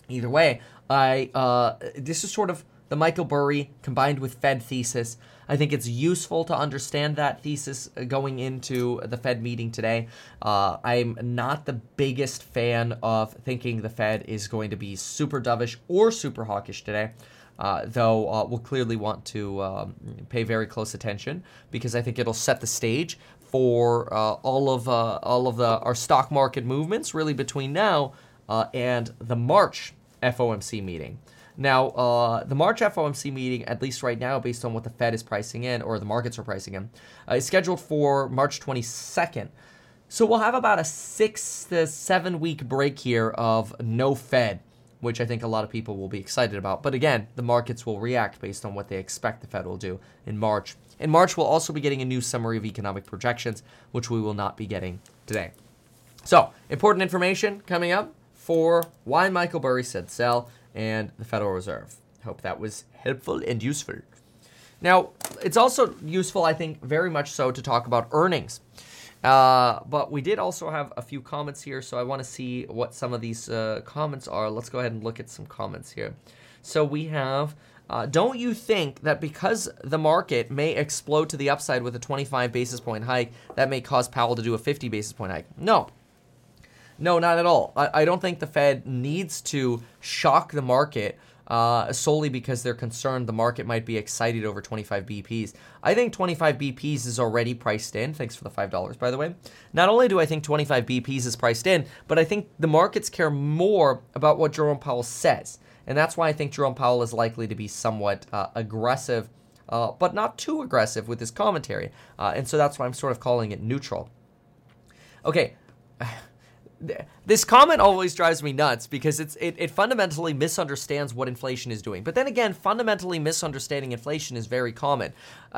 Either way, this is sort of the Michael Burry combined with Fed thesis. I think it's useful to understand that thesis going into the Fed meeting today. I'm not the biggest fan of thinking the Fed is going to be super dovish or super hawkish today, though we'll clearly want to pay very close attention, because I think it'll set the stage for all of our stock market movements really between now and the March FOMC meeting. Now, the March FOMC meeting, at least right now, based on what the Fed is pricing in, or the markets are pricing in, is scheduled for March 22nd. So we'll have about a 6 to 7 week break here of no Fed, which I think a lot of people will be excited about. But again, the markets will react based on what they expect the Fed will do in March. In March, we'll also be getting a new summary of economic projections, which we will not be getting today. So, important information coming up. for why Michael Burry said sell and the Federal Reserve. Hope that was helpful and useful. Now, it's also useful, I think, very much so to talk about earnings. But we did also have a few comments here, so I want to see what some of these comments are. Let's go ahead and look at some comments here. So we have, don't you think that because the market may explode to the upside with a 25 basis point hike, that may cause Powell to do a 50 basis point hike? No. No, not at all. I don't think the Fed needs to shock the market solely because they're concerned the market might be excited over 25 BPs. I think 25 BPs is already priced in. Thanks for the $5, by the way. Not only do I think 25 BPs is priced in, but I think the markets care more about what Jerome Powell says. And that's why I think Jerome Powell is likely to be somewhat aggressive, but not too aggressive with his commentary. And so that's why I'm sort of calling it neutral. Okay. This comment always drives me nuts because it fundamentally misunderstands what inflation is doing. But then again, fundamentally misunderstanding inflation is very common.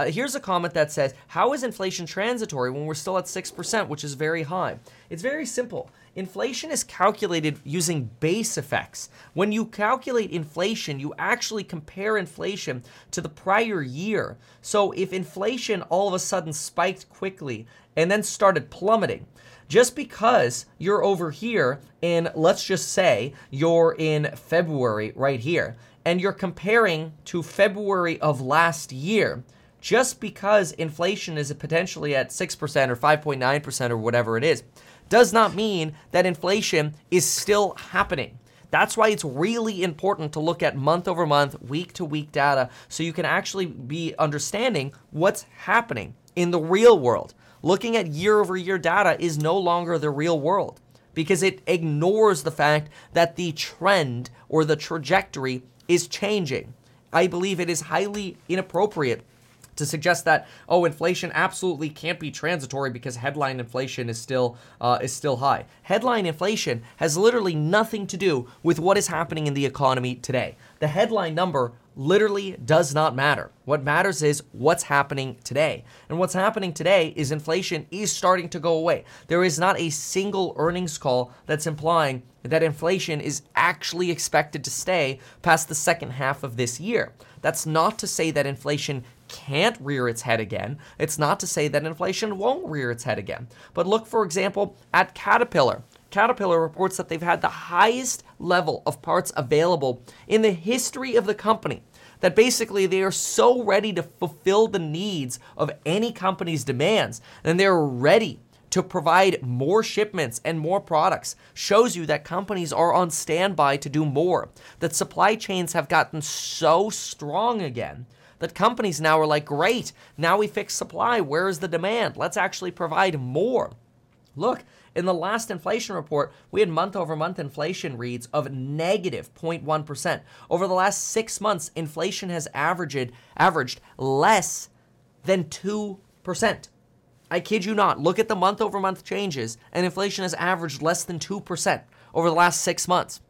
Here's a comment that says, how is inflation transitory when we're still at 6%, which is very high? It's very simple. Inflation is calculated using base effects. When you calculate inflation, you actually compare inflation to the prior year. So if inflation all of a sudden spiked quickly and then started plummeting, just because you're over here in, let's just say, you're in February right here, and you're comparing to February of last year, just because inflation is potentially at 6% or 5.9% or whatever it is, does not mean that inflation is still happening. That's why it's really important to look at month over month, week to week data, so you can actually be understanding what's happening in the real world. Looking at year over year data is no longer the real world because it ignores the fact that the trend or the trajectory is changing. I believe it is highly inappropriate to suggest that, oh, inflation absolutely can't be transitory because headline inflation is still high. Headline inflation has literally nothing to do with what is happening in the economy today. The headline number literally does not matter. What matters is what's happening today. And what's happening today is inflation is starting to go away. There is not a single earnings call that's implying that inflation is actually expected to stay past the second half of this year. That's not to say that inflation can't rear its head again. It's not to say that inflation won't rear its head again. But look, for example, at Caterpillar. Caterpillar reports that they've had the highest level of parts available in the history of the company, that basically they are so ready to fulfill the needs of any company's demands, and they're ready to provide more shipments and more products. Shows you that companies are on standby to do more, that supply chains have gotten so strong again that companies now are like, great, now we fix supply. Where is the demand? Let's actually provide more. Look, in the last inflation report, we had month-over-month inflation reads of negative 0.1%. Over the last 6 months, inflation has averaged less than 2%. I kid you not. Look at the month-over-month changes, and inflation has averaged less than 2% over the last 6 months.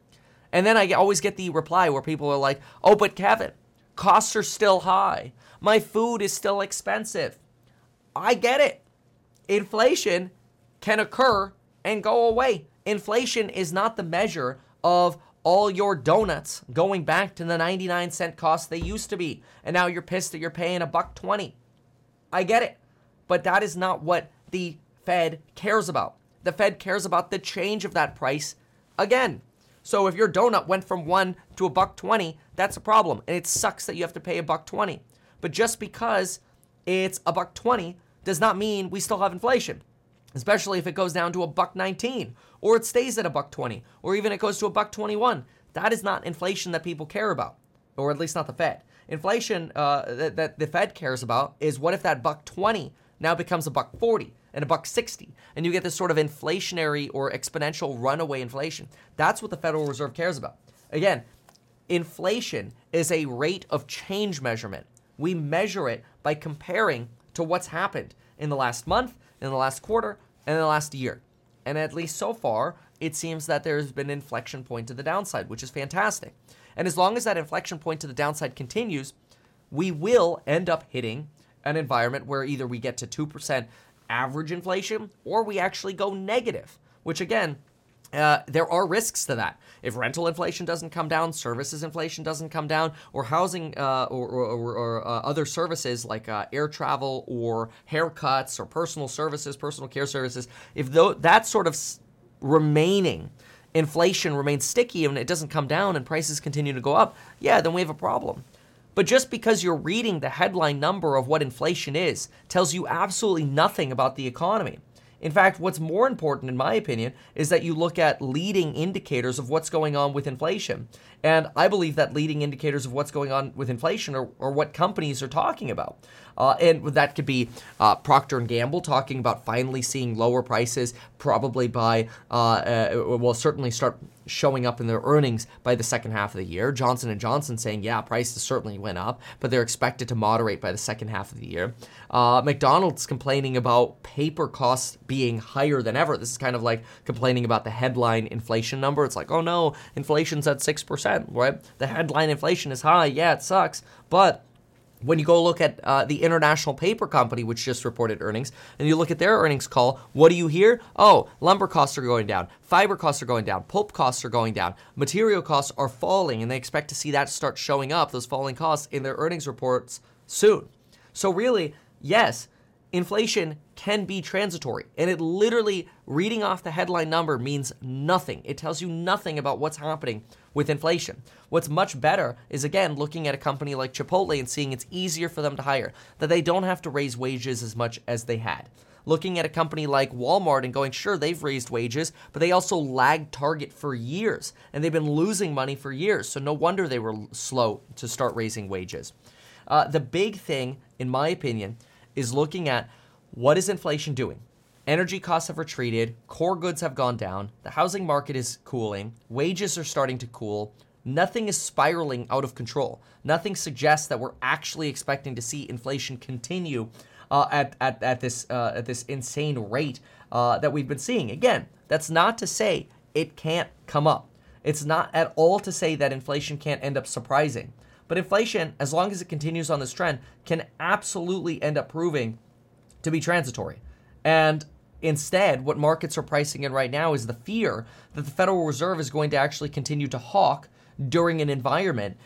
And then I always get the reply where people are like, oh, but Kevin, costs are still high. My food is still expensive. I get it. Inflation can occur and go away. Inflation is not the measure of all your donuts going back to the 99-cent cost they used to be. And now you're pissed that you're paying $1.20. I get it. But that is not what the Fed cares about. The Fed cares about the change of that price again. So if your donut went from $1 to $1.20, that's a problem. And it sucks that you have to pay $1.20. But just because it's $1.20 does not mean we still have inflation, especially if it goes down to $1.19 or it stays at $1.20 or even it goes to $1.21. That is not inflation that people care about, or at least not the Fed. Inflation that the Fed cares about is what if that $1.20 now becomes $1.40. and $1.60, and you get this sort of inflationary or exponential runaway inflation. That's what the Federal Reserve cares about. Again, inflation is a rate of change measurement. We measure it by comparing to what's happened in the last month, in the last quarter, and in the last year. And at least so far, it seems that there's been an inflection point to the downside, which is fantastic. And as long as that inflection point to the downside continues, we will end up hitting an environment where either we get to 2% average inflation, or we actually go negative, which again There are risks to that. If rental inflation doesn't come down, services inflation doesn't come down, or housing or other services like air travel or haircuts or personal services, personal care services, if that sort of remaining inflation remains sticky and it doesn't come down and prices continue to go up, yeah, then we have a problem. But just because you're reading the headline number of what inflation is tells you absolutely nothing about the economy. In fact, what's more important, in my opinion, is that you look at leading indicators of what's going on with inflation. And I believe that leading indicators of what's going on with inflation are what companies are talking about. And that could be Procter & Gamble talking about finally seeing lower prices probably by, will certainly start showing up in their earnings by the second half of the year. Johnson & Johnson saying, yeah, prices certainly went up, but they're expected to moderate by the second half of the year. McDonald's complaining about paper costs being higher than ever. This is kind of like complaining about the headline inflation number. It's like, oh no, inflation's at 6%, right? The headline inflation is high. Yeah, it sucks. But when you go look at the International Paper Company, which just reported earnings, and you look at their earnings call, what do you hear? Oh, lumber costs are going down. Fiber costs are going down. Pulp costs are going down. Material costs are falling, and they expect to see that start showing up, those falling costs, in their earnings reports soon. So really, yes, inflation can be transitory, and it literally, reading off the headline number means nothing. It tells you nothing about what's happening with inflation. What's much better is, again, looking at a company like Chipotle and seeing it's easier for them to hire, that they don't have to raise wages as much as they had. Looking at a company like Walmart and going, sure, they've raised wages, but they also lagged Target for years, and they've been losing money for years, so no wonder they were slow to start raising wages. The big thing, in my opinion, is looking at what is inflation doing? Energy costs have retreated, core goods have gone down, the housing market is cooling, wages are starting to cool, nothing is spiraling out of control. Nothing suggests that we're actually expecting to see inflation continue at this insane rate that we've been seeing. Again, that's not to say it can't come up. It's not at all to say that inflation can't end up surprising. But inflation, as long as it continues on this trend, can absolutely end up proving to be transitory. And instead, what markets are pricing in right now is the fear that the Federal Reserve is going to actually continue to hawk during an environment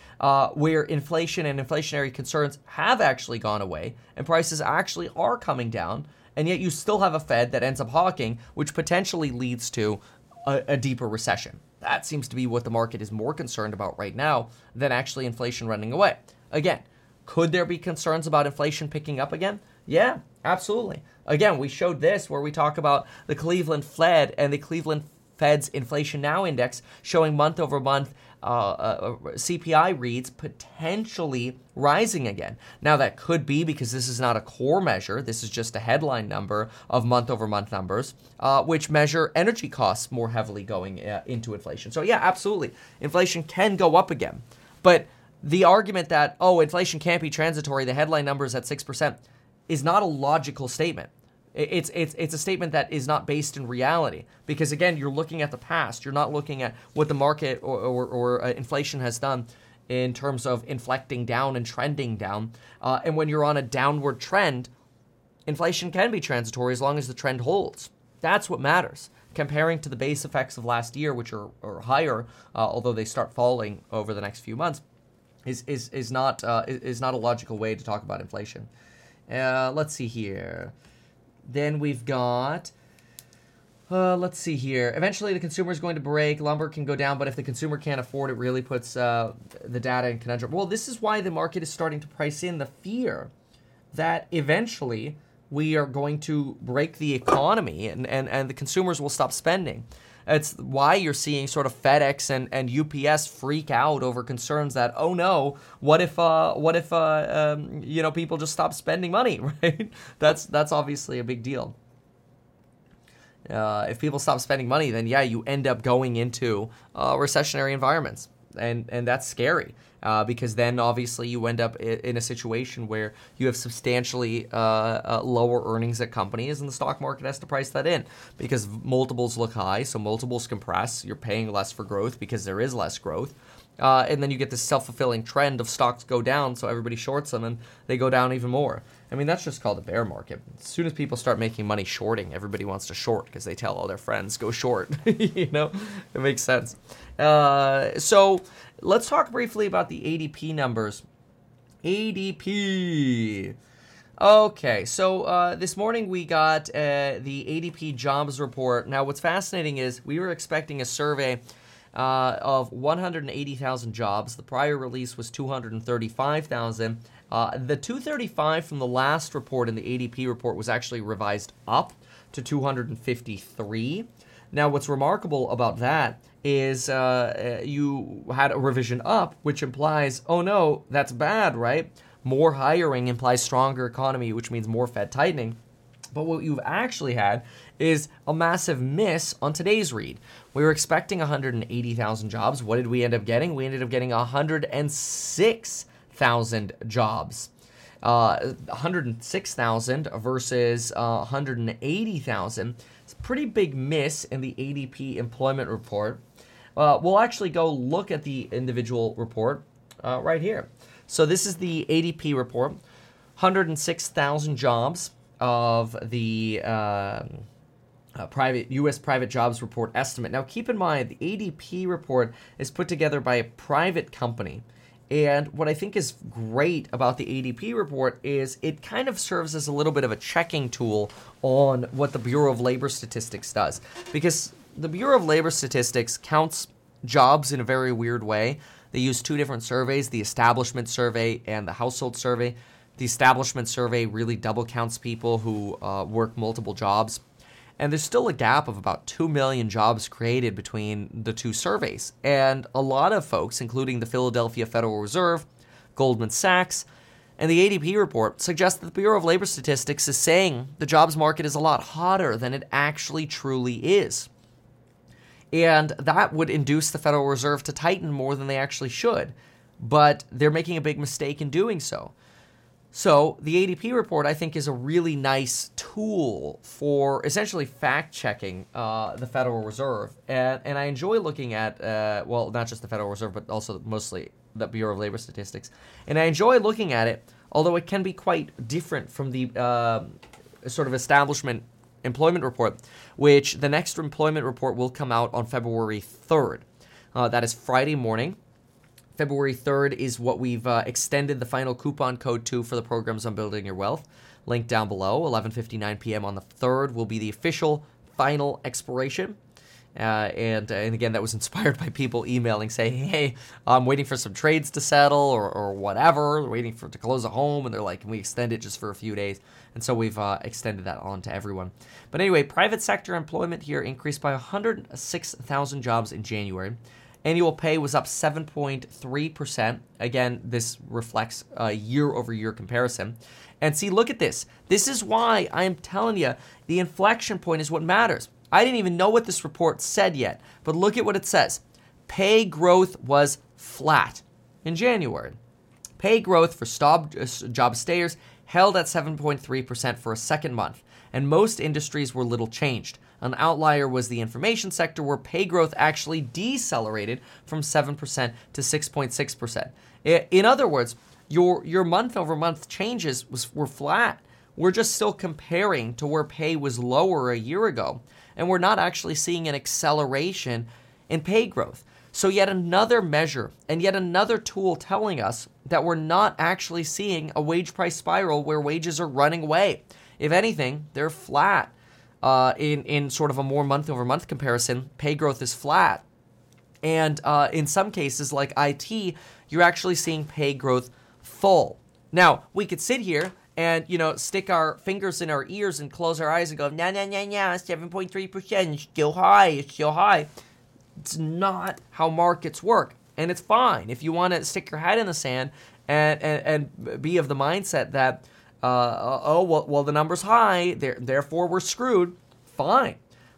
where inflation and inflationary concerns have actually gone away and prices actually are coming down. And yet you still have a Fed that ends up hawking, which potentially leads to a deeper recession. That seems to be what the market is more concerned about right now than actually inflation running away. Again, could there be concerns about inflation picking up again? Yeah, absolutely. Again, we showed this where we talk about the Cleveland Fed and the Cleveland Fed's Inflation Now Index showing month over month CPI reads potentially rising again. Now that could be because this is not a core measure. This is just a headline number of month over month numbers, which measure energy costs more heavily going into inflation. So yeah, absolutely. Inflation can go up again. But the argument that, oh, inflation can't be transitory, the headline number is at 6%, is not a logical statement. It's a statement that is not based in reality because, again, you're looking at the past. You're not looking at what the market or inflation has done in terms of inflecting down and trending down. And when you're on a downward trend, inflation can be transitory as long as the trend holds. That's what matters. Comparing to the base effects of last year, which are higher, although they start falling over the next few months, is not a logical way to talk about inflation. Let's see here. Then we've got, let's see here. Eventually the consumer is going to break. Lumber can go down, but if the consumer can't afford it, really puts the data in conundrum. Well, this is why the market is starting to price in the fear that eventually we are going to break the economy and the consumers will stop spending. It's why you're seeing sort of FedEx and UPS freak out over concerns that, oh no, what if people just stop spending money, right? That's obviously a big deal. If people stop spending money, then yeah, you end up going into recessionary environments. And that's scary because then obviously you end up in a situation where you have substantially lower earnings at companies and the stock market has to price that in because multiples look high. So multiples compress. You're paying less for growth because there is less growth. And then you get this self-fulfilling trend of stocks go down, so everybody shorts them, and they go down even more. I mean, that's just called a bear market. As soon as people start making money shorting, everybody wants to short because they tell all their friends, go short. You know, it makes sense. So let's talk briefly about the ADP numbers. ADP. Okay, so this morning we got the ADP jobs report. Now, what's fascinating is we were expecting a survey of 180,000 jobs. The prior release was 235,000. The 235 from the last report in the ADP report was actually revised up to 253. Now, what's remarkable about that is you had a revision up, which implies, oh no, that's bad, right? More hiring implies stronger economy, which means more Fed tightening. But what you've actually had is a massive miss on today's read. We were expecting 180,000 jobs. What did we end up getting? We ended up getting 106,000 jobs. 106,000 versus 180,000. It's a pretty big miss in the ADP employment report. We'll actually go look at the individual report right here. So this is the ADP report. 106,000 jobs of the U.S. private jobs report estimate. Now, keep in mind, the ADP report is put together by a private company. And what I think is great about the ADP report is it kind of serves as a little bit of a checking tool on what the Bureau of Labor Statistics does. Because the Bureau of Labor Statistics counts jobs in a very weird way. They use two different surveys, the establishment survey and the household survey. The establishment survey really double counts people who work multiple jobs. And there's still a gap of about 2 million jobs created between the two surveys. And a lot of folks, including the Philadelphia Federal Reserve, Goldman Sachs, and the ADP report, suggest that the Bureau of Labor Statistics is saying the jobs market is a lot hotter than it actually truly is. And that would induce the Federal Reserve to tighten more than they actually should. But they're making a big mistake in doing so. So the ADP report, I think, is a really nice tool for essentially fact-checking the Federal Reserve. And I enjoy looking at, well, not just the Federal Reserve, but also mostly the Bureau of Labor Statistics. And I enjoy looking at it, although it can be quite different from the sort of establishment employment report, which the next employment report will come out on February 3rd. That is Friday morning. February 3rd is what we've extended the final coupon code to for the programs on building your wealth. Link down below. 11:59 p.m. on the 3rd will be the official final expiration. And again, that was inspired by people emailing saying, hey, I'm waiting for some trades to settle or whatever. They're waiting for it to close a home. And they're like, can we extend it just for a few days? And so we've extended that on to everyone. But anyway, private sector employment here increased by 106,000 jobs in January. Annual pay was up 7.3%. Again, this reflects a year-over-year comparison. And see, look at this. This is why I'm telling you the inflection point is what matters. I didn't even know what this report said yet, but look at what it says. Pay growth was flat in January. Pay growth for job stayers held at 7.3% for a second month, and most industries were little changed. An outlier was the information sector, where pay growth actually decelerated from 7% to 6.6%. In other words, your month-over-month changes were flat. We're just still comparing to where pay was lower a year ago, and we're not actually seeing an acceleration in pay growth. So yet another measure and yet another tool telling us that we're not actually seeing a wage price spiral where wages are running away. If anything, they're flat. In sort of a more month-over-month comparison, pay growth is flat. And in some cases, like IT, you're actually seeing pay growth fall. Now, we could sit here and, you know, stick our fingers in our ears and close our eyes and go, nah, 7.3%, it's still high. It's not how markets work. And it's fine if you want to stick your head in the sand and be of the mindset that, well, the number's high, therefore we're screwed, fine.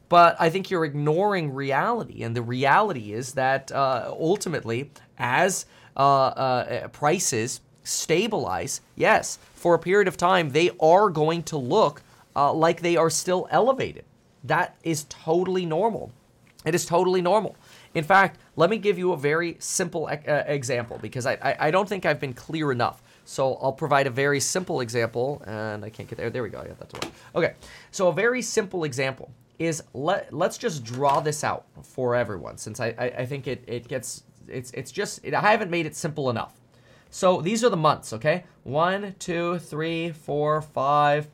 But I think you're ignoring reality, and the reality is that ultimately, as prices stabilize, yes, for a period of time, they are going to look like they are still elevated. That is totally normal. It is totally normal. In fact, let me give you a very simple example, because I don't think I've been clear enough. So I'll provide a very simple example, and I can't get there. There we go. Yeah, that's the one. Okay. So a very simple example is let's just draw this out for everyone, since I think it gets it's just I haven't made it simple enough. So these are the months, okay? 1, 2, 3, 4, 5,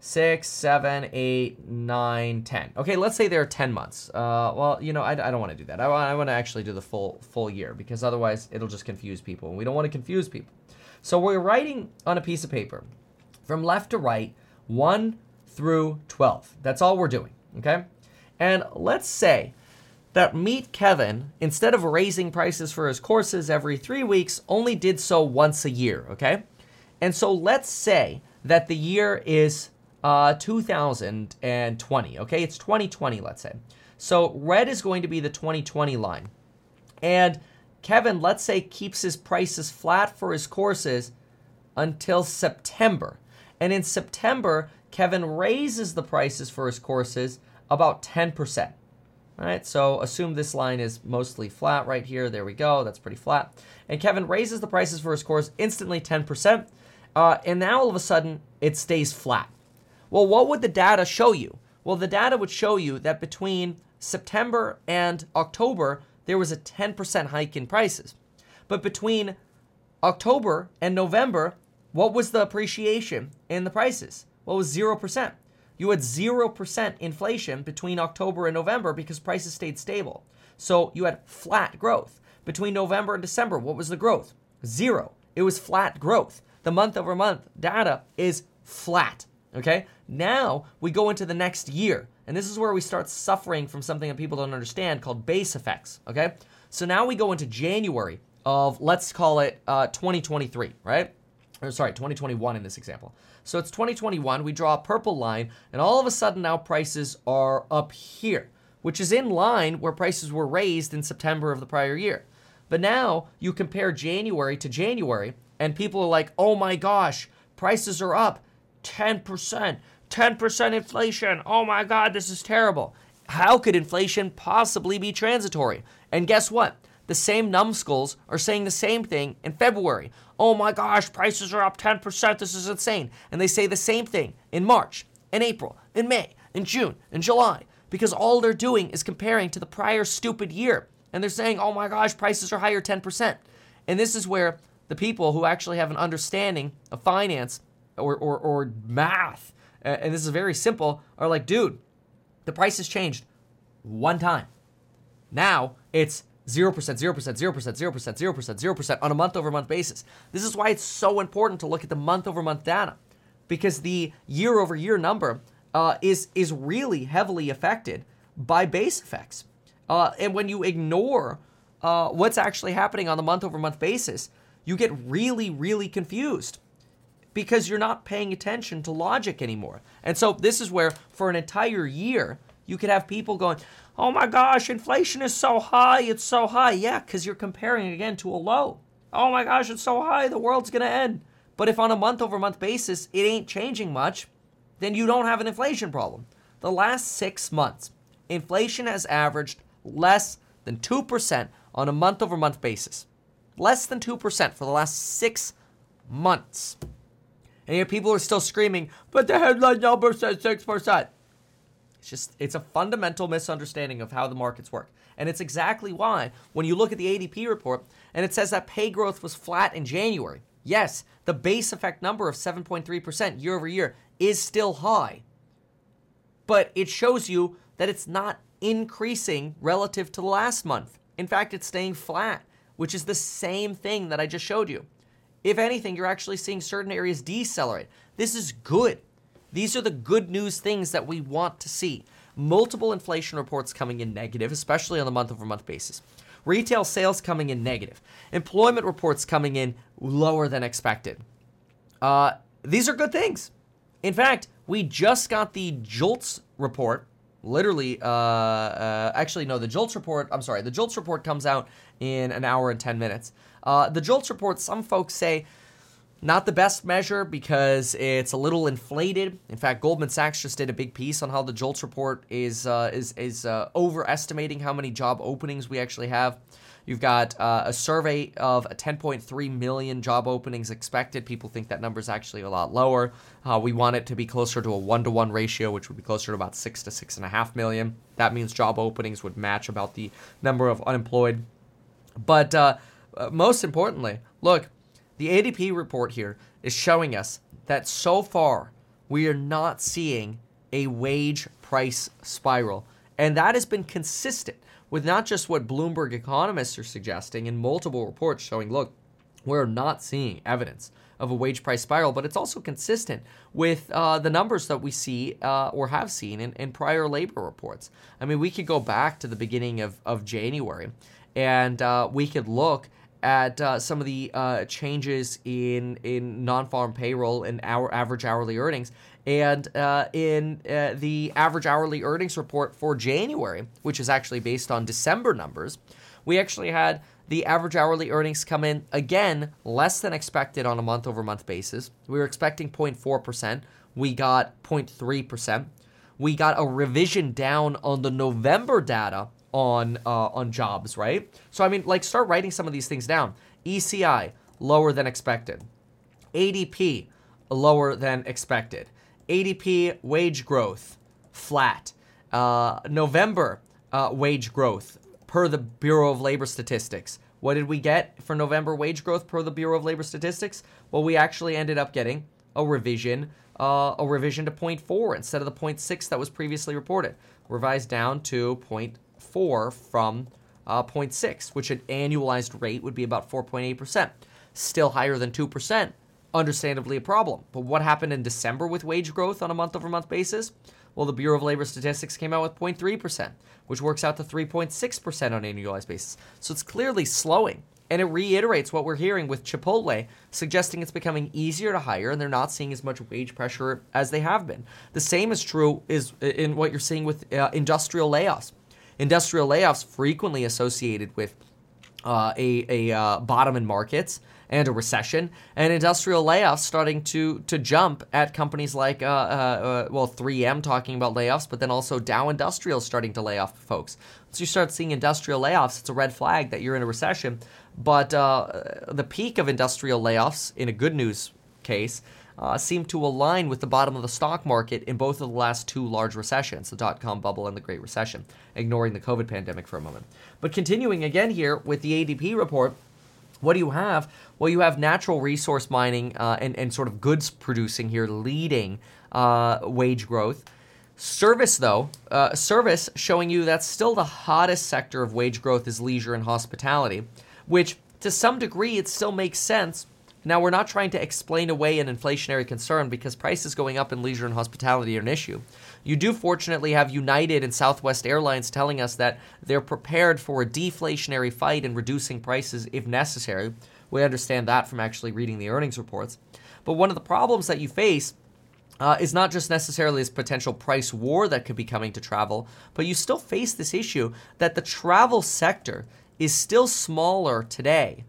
6, 7, 8, 9, 10. Okay, let's say there are 10 months. Well, you know, I don't want to do that. I want to actually do the full year, because otherwise it'll just confuse people, and we don't want to confuse people. So we're writing on a piece of paper from left to right, 1 through 12. That's all we're doing, okay? And let's say that Meet Kevin, instead of raising prices for his courses every 3 weeks, only did so once a year, okay? And so let's say that the year is 2020, okay? It's 2020, let's say. So red is going to be the 2020 line. And Kevin, let's say, keeps his prices flat for his courses until September. And in September, Kevin raises the prices for his courses about 10%. All right, so assume this line is mostly flat right here. There we go. That's pretty flat. And Kevin raises the prices for his course instantly 10%. And now all of a sudden, it stays flat. Well, what would the data show you? Well, the data would show you that between September and October, there was a 10% hike in prices. But between October and November, what was the appreciation in the prices? Well, it was 0%. You had 0% inflation between October and November because prices stayed stable. So you had flat growth. Between November and December, what was the growth? 0. It was flat growth. The month over month data is flat, okay? Now we go into the next year, and this is where we start suffering from something that people don't understand called base effects, okay? So now we go into January of, let's call it 2023, right? Or sorry, 2021 in this example. So it's 2021, we draw a purple line, and all of a sudden now prices are up here, which is in line where prices were raised in September of the prior year. But now you compare January to January, and people are like, oh my gosh, prices are up 10%, 10% inflation. Oh my God, this is terrible. How could inflation possibly be transitory? And guess what? The same numbskulls are saying the same thing in February. Oh my gosh, prices are up 10%. This is insane. And they say the same thing in March, in April, in May, in June, in July, because all they're doing is comparing to the prior stupid year. And they're saying, oh my gosh, prices are higher 10%. And this is where the people who actually have an understanding of finance or math, and this is very simple, are like, dude, the price has changed one time. Now it's 0%, 0%, 0%, 0%, 0%, 0%, 0% on a month-over-month basis. This is why it's so important to look at the month-over-month data, because the year-over-year number is really heavily affected by base effects. And when you ignore what's actually happening on the month-over-month basis, you get really, really confused because you're not paying attention to logic anymore. And so this is where, for an entire year, you could have people going, oh my gosh, inflation is so high, it's so high. Yeah, because you're comparing again to a low. Oh my gosh, it's so high, the world's gonna end. But if on a month over month basis, it ain't changing much, then you don't have an inflation problem. The last 6 months, inflation has averaged less than 2% on a month over month basis. Less than 2% for the last 6 months. And yet people are still screaming, but the headline number says 6%. It's a fundamental misunderstanding of how the markets work. And it's exactly why when you look at the ADP report and it says that pay growth was flat in January, yes, the base effect number of 7.3% year over year is still high, but it shows you that it's not increasing relative to last month. In fact, it's staying flat, which is the same thing that I just showed you. If anything, you're actually seeing certain areas decelerate. This is good. These are the good news things that we want to see. Multiple inflation reports coming in negative, especially on the month-over-month basis. Retail sales coming in negative. Employment reports coming in lower than expected. These are good things. In fact, we just got the JOLTS report. Literally, actually, no, the JOLTS report, I'm sorry, the JOLTS report comes out in an hour and 10 minutes. The JOLTS report, some folks say, Not the best measure because it's a little inflated. In fact, Goldman Sachs just did a big piece on how the JOLTS report is overestimating how many job openings we actually have. You've got a survey of 10.3 million job openings expected. People think that number is actually a lot lower. We want it to be closer to a 1-to-1 ratio, which would be closer to about 6 to 6.5 million. That means job openings would match about the number of unemployed. But most importantly, look, the ADP report here is showing us that so far we are not seeing a wage price spiral. And that has been consistent with not just what Bloomberg economists are suggesting in multiple reports showing, look, we're not seeing evidence of a wage price spiral, but it's also consistent with the numbers that we see or have seen in prior labor reports. I mean, we could go back to the beginning of January and we could look at some of the changes in non-farm payroll and our average hourly earnings. And in the average hourly earnings report for January, which is actually based on December numbers, we actually had the average hourly earnings come in, again, less than expected on a month-over-month basis. We were expecting 0.4%. We got 0.3%. We got a revision down on the November data on jobs, right? So, I mean, like, start writing some of these things down. ECI, lower than expected. ADP, lower than expected. ADP wage growth, flat. November wage growth per the Bureau of Labor Statistics. What did we get for November wage growth per the Bureau of Labor Statistics? Well, we actually ended up getting a revision to 0.4 instead of the 0.6 that was previously reported. Revised down to 0.4 from 0.6, which an annualized rate would be about 4.8%. Still higher than 2%. Understandably a problem. But what happened in December with wage growth on a month-over-month basis? Well, the Bureau of Labor Statistics came out with 0.3%, which works out to 3.6% on an annualized basis. So it's clearly slowing. And it reiterates what we're hearing with Chipotle, suggesting it's becoming easier to hire and they're not seeing as much wage pressure as they have been. The same is true is in what you're seeing with industrial layoffs. Industrial layoffs frequently associated with a bottom in markets and a recession, and industrial layoffs starting to jump at companies like, 3M talking about layoffs, but then also Dow Industrial starting to lay off folks. So you start seeing industrial layoffs, it's a red flag that you're in a recession, but the peak of industrial layoffs, in a good news case, seemed to align with the bottom of the stock market in both of the last two large recessions, the dot-com bubble and the Great Recession, ignoring the COVID pandemic for a moment. But continuing again here with the ADP report, what do you have? Well, you have natural resource mining and sort of goods producing here leading wage growth. Service, though, service showing you that's still the hottest sector of wage growth is leisure and hospitality, which to some degree it still makes sense. Now, we're not trying to explain away an inflationary concern because prices going up in leisure and hospitality are an issue. You do fortunately have United and Southwest Airlines telling us that they're prepared for a deflationary fight and reducing prices if necessary. We understand that from actually reading the earnings reports. But one of the problems that you face is not just necessarily this potential price war that could be coming to travel, but you still face this issue that the travel sector is still smaller today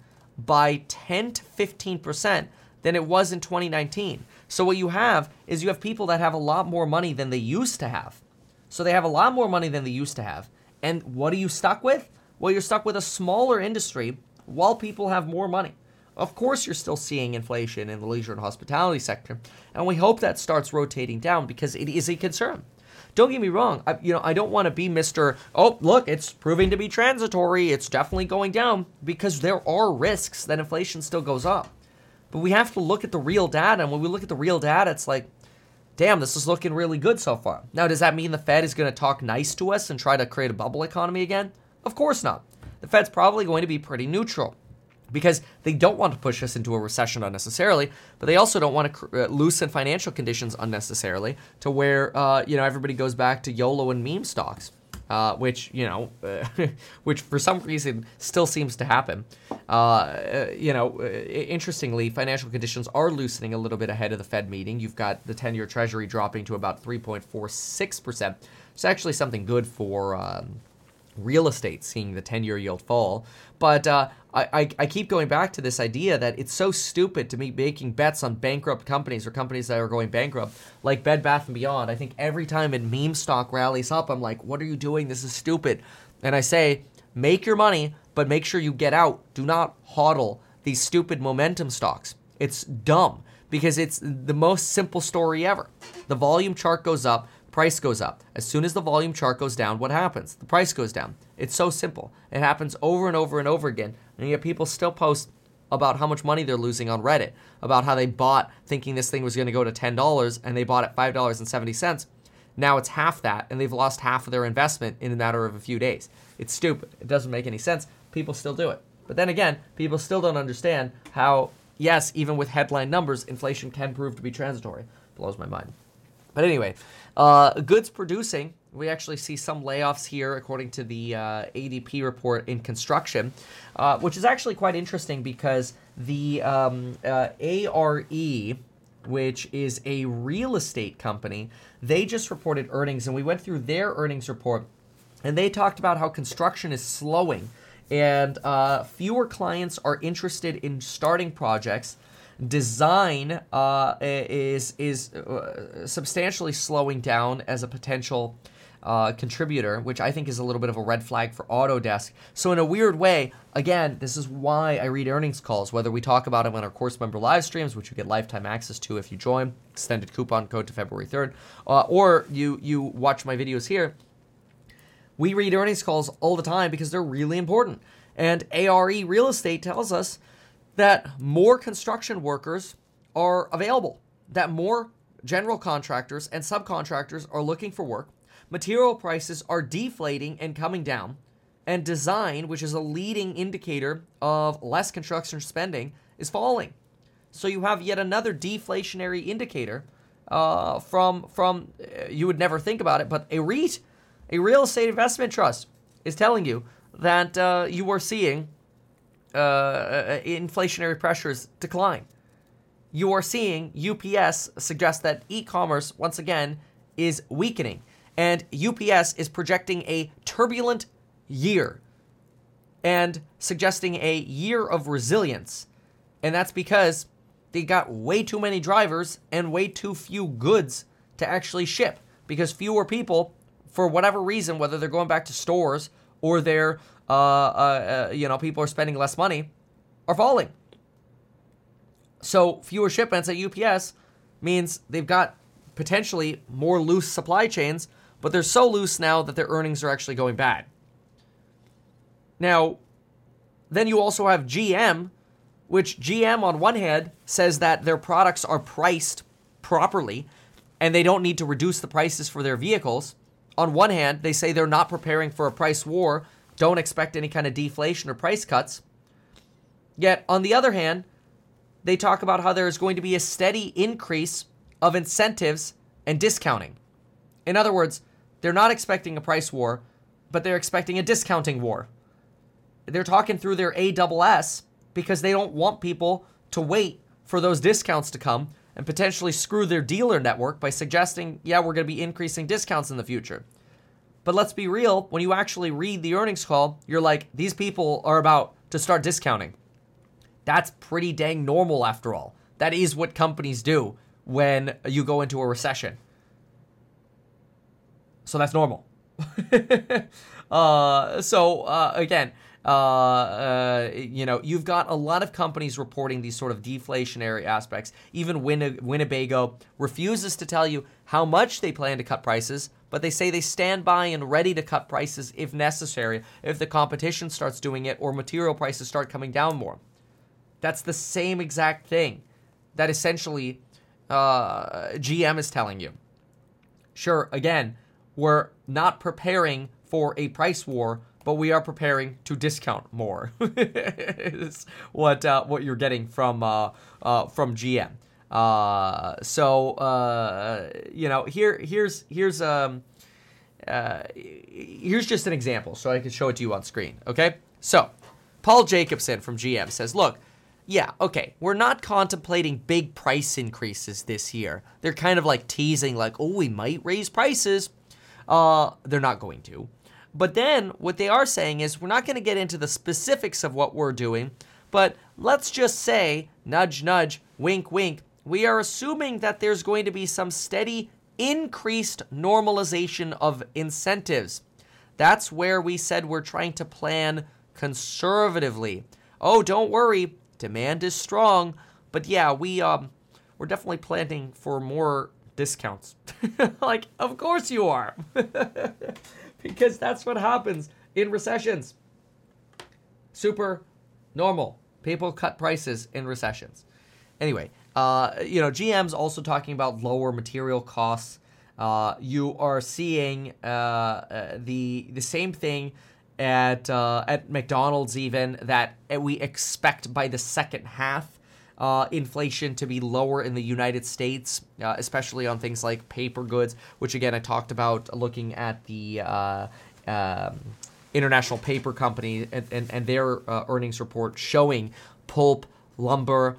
by 10 to 15% than it was in 2019. So what you have is you have people that have a lot more money than they used to have. So they have a lot more money than they used to have. And what are you stuck with? Well, you're stuck with a smaller industry while people have more money. Of course, you're still seeing inflation in the leisure and hospitality sector. And we hope that starts rotating down because it is a concern. Don't get me wrong. I don't want to be Mr. Oh, look, it's proving to be transitory. It's definitely going down because there are risks that inflation still goes up. But we have to look at the real data. And when we look at the real data, it's like, damn, this is looking really good so far. Now, does that mean the Fed is going to talk nice to us and try to create a bubble economy again? Of course not. The Fed's probably going to be pretty neutral because they don't want to push us into a recession unnecessarily, but they also don't want to loosen financial conditions unnecessarily to where, everybody goes back to YOLO and meme stocks. Which for some reason still seems to happen. Interestingly, financial conditions are loosening a little bit ahead of the Fed meeting. You've got the 10-year Treasury dropping to about 3.46%. It's actually something good Real estate seeing the 10-year yield fall. But I keep going back to this idea that it's so stupid to be making bets on bankrupt companies or companies that are going bankrupt, like Bed Bath & Beyond. I think every time a meme stock rallies up, I'm like, what are you doing? This is stupid. And I say, make your money, but make sure you get out. Do not hodl these stupid momentum stocks. It's dumb because it's the most simple story ever. The volume chart goes up. Price goes up. As soon as the volume chart goes down, what happens? The price goes down. It's so simple. It happens over and over and over again. And yet people still post about how much money they're losing on Reddit, about how they bought thinking this thing was going to go to $10 and they bought at $5.70. Now it's half that and they've lost half of their investment in a matter of a few days. It's stupid. It doesn't make any sense. People still do it. But then again, people still don't understand how, yes, even with headline numbers, inflation can prove to be transitory. Blows my mind. But anyway, goods producing, we actually see some layoffs here according to the ADP report in construction, which is actually quite interesting because the ARE, which is a real estate company, they just reported earnings and we went through their earnings report and they talked about how construction is slowing and fewer clients are interested in starting projects. Design is substantially slowing down as a potential contributor, which I think is a little bit of a red flag for Autodesk. So in a weird way, again, this is why I read earnings calls, whether we talk about them on our course member live streams, which you get lifetime access to if you join, extended coupon code to February 3rd, or you watch my videos here. We read earnings calls all the time because they're really important. And ARE Real Estate tells us that more construction workers are available, that more general contractors and subcontractors are looking for work, material prices are deflating and coming down, and design, which is a leading indicator of less construction spending, is falling. So you have yet another deflationary indicator from you would never think about it, but a REIT, a real estate investment trust, is telling you that you are seeing inflationary pressures decline. You are seeing UPS suggest that e-commerce, once again, is weakening. And UPS is projecting a turbulent year and suggesting a year of resilience. And that's because they got way too many drivers and way too few goods to actually ship. Because fewer people, for whatever reason, whether they're going back to stores or they're people are spending less money, are falling. So fewer shipments at UPS means they've got potentially more loose supply chains, but they're so loose now that their earnings are actually going bad. Now, then you also have GM, which GM on one hand says that their products are priced properly and they don't need to reduce the prices for their vehicles. On one hand, they say they're not preparing for a price war, don't expect any kind of deflation or price cuts. Yet, on the other hand, they talk about how there is going to be a steady increase of incentives and discounting. In other words, they're not expecting a price war, but they're expecting a discounting war. They're talking through their ASS because they don't want people to wait for those discounts to come and potentially screw their dealer network by suggesting, yeah, we're going to be increasing discounts in the future. But let's be real, when you actually read the earnings call, you're like, these people are about to start discounting. That's pretty dang normal after all. That is what companies do when you go into a recession. So that's normal. You've got a lot of companies reporting these sort of deflationary aspects. Even Winnebago refuses to tell you how much they plan to cut prices, but they say they stand by and ready to cut prices if necessary, if the competition starts doing it or material prices start coming down more. That's the same exact thing that essentially GM is telling you. Sure, again, we're not preparing for a price war, but we are preparing to discount more. Is what you're getting from GM. Here's just an example, so I can show it to you on screen. Okay, so Paul Jacobson from GM says, "Look, yeah, okay, we're not contemplating big price increases this year. They're kind of like teasing, like, oh, we might raise prices. They're not going to." But then what they are saying is, we're not going to get into the specifics of what we're doing, but let's just say, nudge, nudge, wink, wink, we are assuming that there's going to be some steady increased normalization of incentives. That's where we said we're trying to plan conservatively. Oh, don't worry, demand is strong, but yeah, we're definitely planning for more discounts. Like, of course you are. Because that's what happens in recessions. Super normal. People cut prices in recessions. Anyway, GM's also talking about lower material costs. You are seeing the same thing at McDonald's, even, that we expect by the second half inflation to be lower in the United States, especially on things like paper goods, which again I talked about looking at the International Paper Company and their earnings report showing pulp, lumber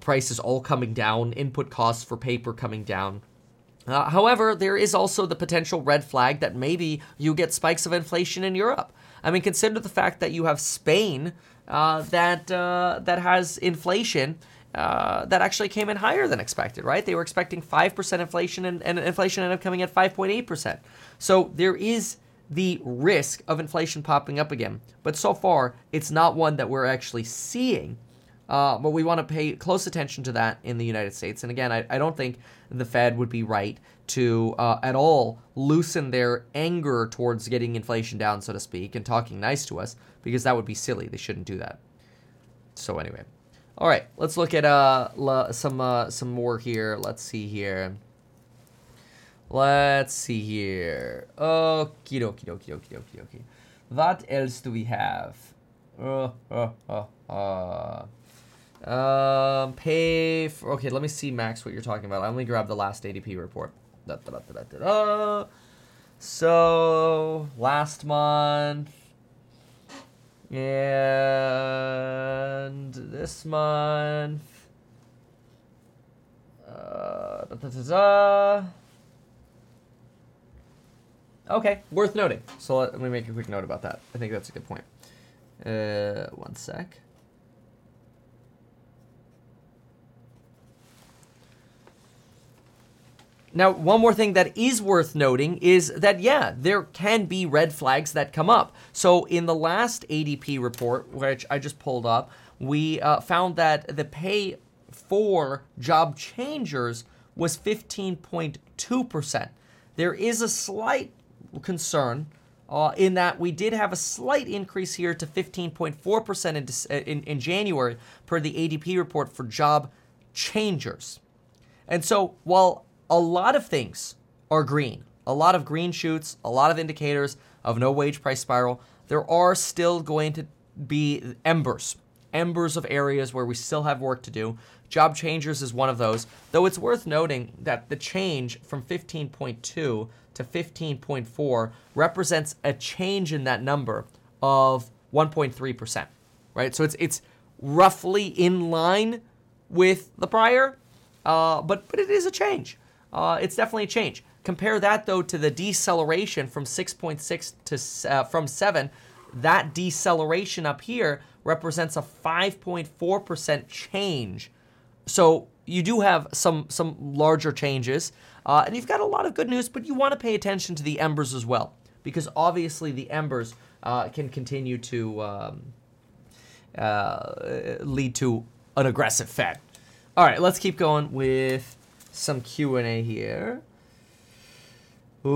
prices all coming down, input costs for paper coming down. However, there is also the potential red flag that maybe you get spikes of inflation in Europe. I mean, consider the fact that you have Spain that has inflation that actually came in higher than expected, right? They were expecting 5% inflation, and inflation ended up coming at 5.8%. So there is the risk of inflation popping up again. But so far, it's not one that we're actually seeing. But we want to pay close attention to that in the United States. And again, I don't think the Fed would be right to at all loosen their anger towards getting inflation down, so to speak, and talking nice to us, because that would be silly. They shouldn't do that. So anyway. All right, let's look at some more here. Let's see here. Okie dokie dokie dokie dokie dokie. What else do we have? Okay, let me see, Max, what you're talking about. I only grabbed the last ADP report. So, last month and this month. Okay, worth noting. So let me make a quick note about that. I think that's a good point. One sec. Now, one more thing that is worth noting is that, yeah, there can be red flags that come up. So in the last ADP report, which I just pulled up, we found that the pay for job changers was 15.2%. There is a slight concern in that we did have a slight increase here to 15.4% in January per the ADP report for job changers. And so while a lot of things are green, a lot of green shoots, a lot of indicators of no wage price spiral, there are still going to be embers of areas where we still have work to do. Job changers is one of those, though it's worth noting that the change from 15.2 to 15.4 represents a change in that number of 1.3%, right? So it's roughly in line with the prior, but it is a change. It's definitely a change. Compare that, though, to the deceleration from 6.6 to from 7. That deceleration up here represents a 5.4% change. So you do have some larger changes, and you've got a lot of good news, but you want to pay attention to the embers as well, because obviously the embers can continue to lead to an aggressive Fed. All right, let's keep going with some Q&A here. Okay.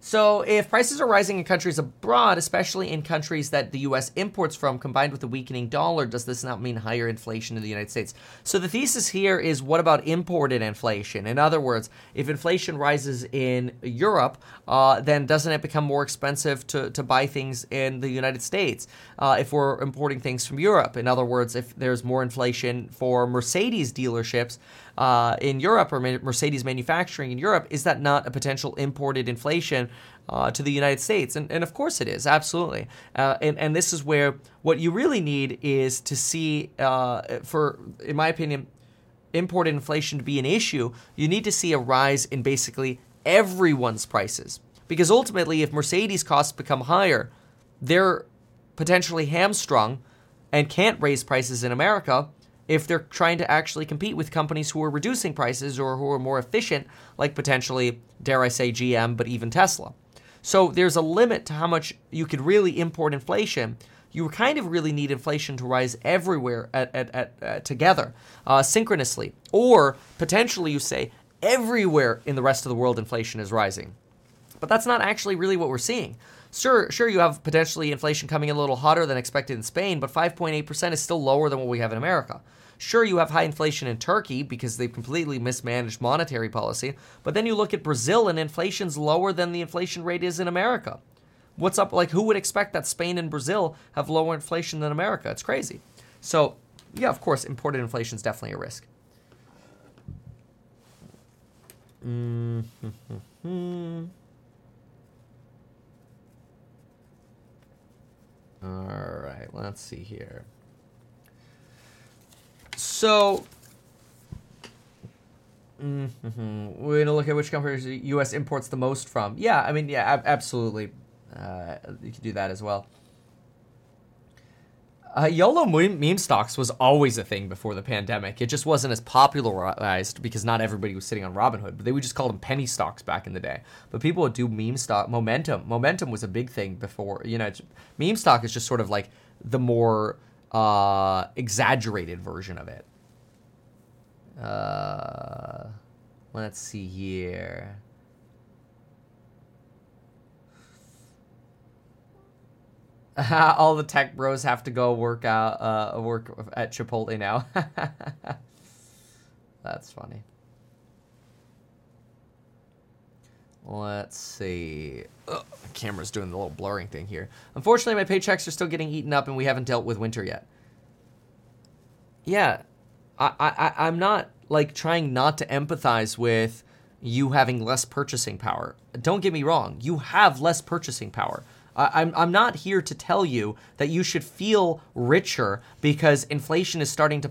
So if prices are rising in countries abroad, especially in countries that the U.S. imports from, combined with the weakening dollar, does this not mean higher inflation in the United States? So the thesis here is, what about imported inflation? In other words, if inflation rises in Europe, then doesn't it become more expensive to buy things in the United States if we're importing things from Europe? In other words, if there's more inflation for Mercedes dealerships in Europe, or Mercedes manufacturing in Europe, is that not a potential imported inflation to the United States? And of course it is, absolutely. And this is where what you really need is to see, in my opinion, import inflation to be an issue, you need to see a rise in basically everyone's prices. Because ultimately, if Mercedes costs become higher, they're potentially hamstrung and can't raise prices in America if they're trying to actually compete with companies who are reducing prices or who are more efficient, like potentially, dare I say, GM, but even Tesla. So there's a limit to how much you could really import inflation. You kind of really need inflation to rise everywhere together, synchronously. Or potentially you say everywhere in the rest of the world inflation is rising. But that's not actually really what we're seeing. Sure, you have potentially inflation coming in a little hotter than expected in Spain, but 5.8% is still lower than what we have in America. Sure, you have high inflation in Turkey because they've completely mismanaged monetary policy, but then you look at Brazil and inflation's lower than the inflation rate is in America. What's up? Like, who would expect that Spain and Brazil have lower inflation than America? It's crazy. So, yeah, of course, imported inflation is definitely a risk. All right, let's see here. So, we're going to look at which companies the U.S. imports the most from. Yeah, I mean, absolutely. You can do that as well. YOLO meme stocks was always a thing before the pandemic. It just wasn't as popularized because not everybody was sitting on Robinhood, but they would just call them penny stocks back in the day. But people would do meme stock. Momentum was a big thing before. You know, meme stock is just sort of like the more exaggerated version of it. Let's see here. All the tech bros have to go work at Chipotle now. That's funny. Let's see. Ugh, the camera's doing the little blurring thing here. Unfortunately, my paychecks are still getting eaten up, and we haven't dealt with winter yet. Yeah, I'm not like trying not to empathize with you having less purchasing power. Don't get me wrong. You have less purchasing power. I'm not here to tell you that you should feel richer because inflation is starting to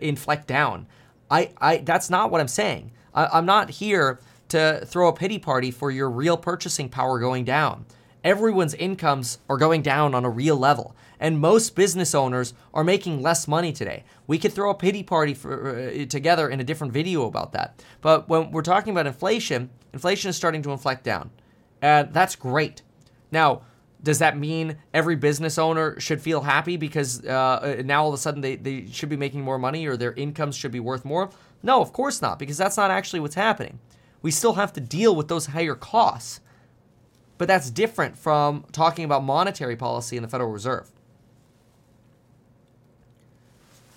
inflect down. That's not what I'm saying. I'm not here to throw a pity party for your real purchasing power going down. Everyone's incomes are going down on a real level, and most business owners are making less money today. We could throw a pity party together in a different video about that. But when we're talking about inflation, inflation is starting to inflect down, and that's great. Now, does that mean every business owner should feel happy because now all of a sudden they should be making more money or their incomes should be worth more? No, of course not, because that's not actually what's happening. We still have to deal with those higher costs, but that's different from talking about monetary policy in the Federal Reserve.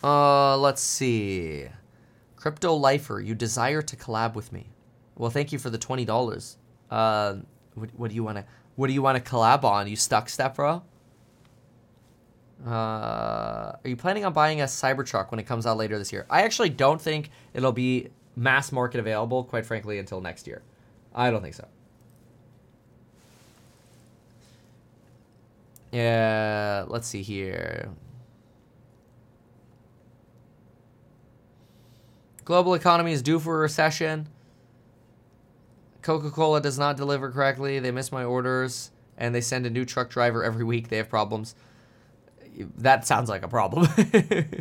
Let's see. Crypto Lifer, you desire to collab with me. Well, thank you for the $20. What do you want to... What do you want to collab on? You stuck, step bro? Are you planning on buying a Cybertruck when it comes out later this year? I actually don't think it'll be mass market available, quite frankly, until next year. I don't think so. Yeah, let's see here. Global economy is due for a recession. Coca-Cola does not deliver correctly. They miss my orders, and they send a new truck driver every week. They have problems. That sounds like a problem.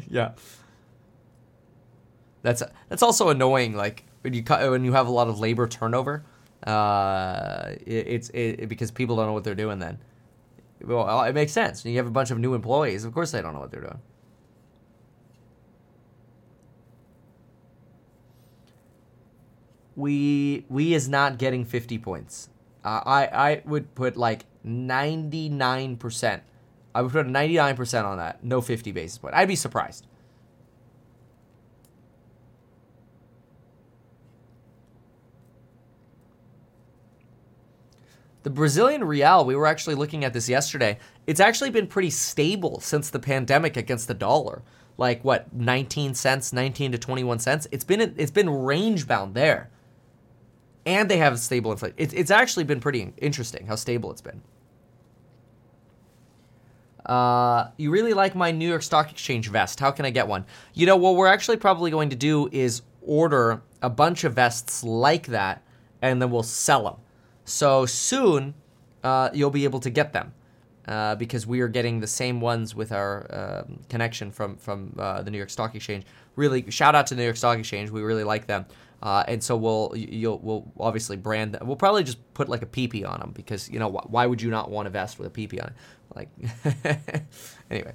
Yeah, that's also annoying. Like when you have a lot of labor turnover, it's because people don't know what they're doing. Then, well, it makes sense. You have a bunch of new employees. Of course, they don't know what they're doing. We is not getting 50 points. I would put like 99%. I would put 99% on that. No 50 basis point. I'd be surprised. The Brazilian real, we were actually looking at this yesterday. It's actually been pretty stable since the pandemic against the dollar. Like what, 19 to 21 cents? It's been range bound there. And they have stable inflation. It's actually been pretty interesting how stable it's been. You really like my New York Stock Exchange vest. How can I get one? You know, what we're actually probably going to do is order a bunch of vests like that, and then we'll sell them. So soon, you'll be able to get them because we are getting the same ones with our connection from the New York Stock Exchange. Really, shout out to the New York Stock Exchange. We really like them. And so we'll obviously brand them. We'll probably just put like a PP on them because, you know, why would you not want a vest with a PP on it? Like, anyway.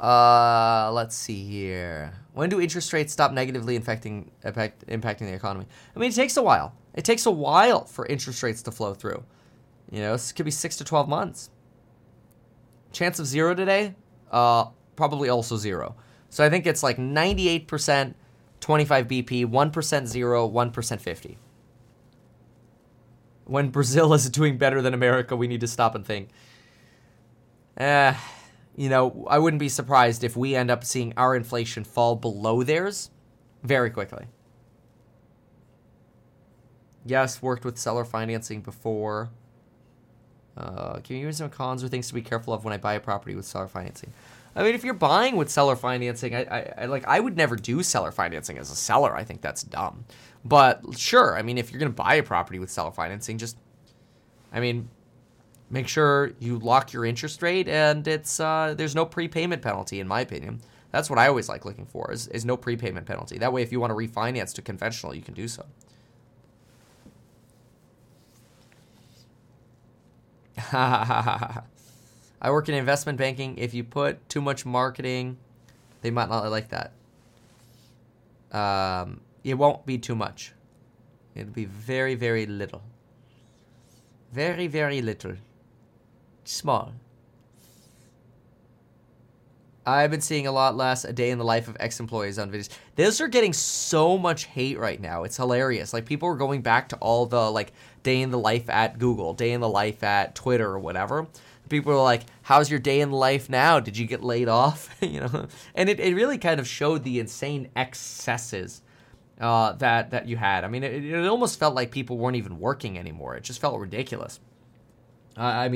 Let's see here. When do interest rates stop negatively impacting the economy? I mean, it takes a while. It takes a while for interest rates to flow through. You know, this could be 6 to 12 months. Chance of zero today? Probably also zero. So I think it's like 98%, 25 BP, 1% zero, 1% 50. When Brazil is doing better than America, we need to stop and think. You know, I wouldn't be surprised if we end up seeing our inflation fall below theirs very quickly. Yes, worked with seller financing before. Can you give me some cons or things to be careful of when I buy a property with seller financing? I mean, if you're buying with seller financing, I would never do seller financing as a seller. I think that's dumb. But sure, I mean, if you're going to buy a property with seller financing, make sure you lock your interest rate, and it's there's no prepayment penalty, in my opinion. That's what I always like looking for is no prepayment penalty. That way, if you want to refinance to conventional, you can do so. I work in investment banking. If you put too much marketing, they might not like that. It won't be too much. It'll be very, very little. Very, very little. Small. I've been seeing a lot less a day in the life of ex-employees on videos. Those are getting so much hate right now. It's hilarious. Like, people are going back to all the, like, day in the life at Google, day in the life at Twitter or whatever. People are like, how's your day in life now? Did you get laid off? You know, and it really kind of showed the insane excesses that you had. I mean, it almost felt like people weren't even working anymore. It just felt ridiculous. I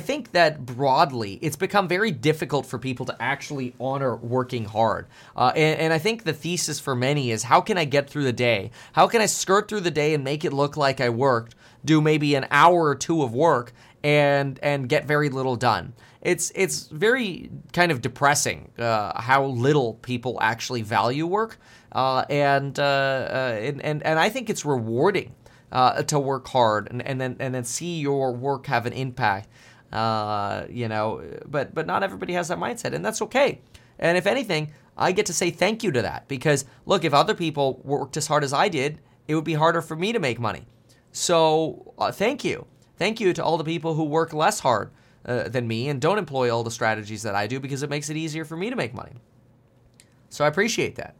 think that broadly, it's become very difficult for people to actually honor working hard. And I think the thesis for many is, how can I get through the day? How can I skirt through the day and make it look like I worked, do maybe an hour or two of work, and get very little done? It's very kind of depressing how little people actually value work. And I think it's rewarding. To work hard and then see your work have an impact, you know. But not everybody has that mindset, and that's okay. And if anything, I get to say thank you to that because look, if other people worked as hard as I did, it would be harder for me to make money. So thank you to all the people who work less hard than me and don't employ all the strategies that I do because it makes it easier for me to make money. So I appreciate that.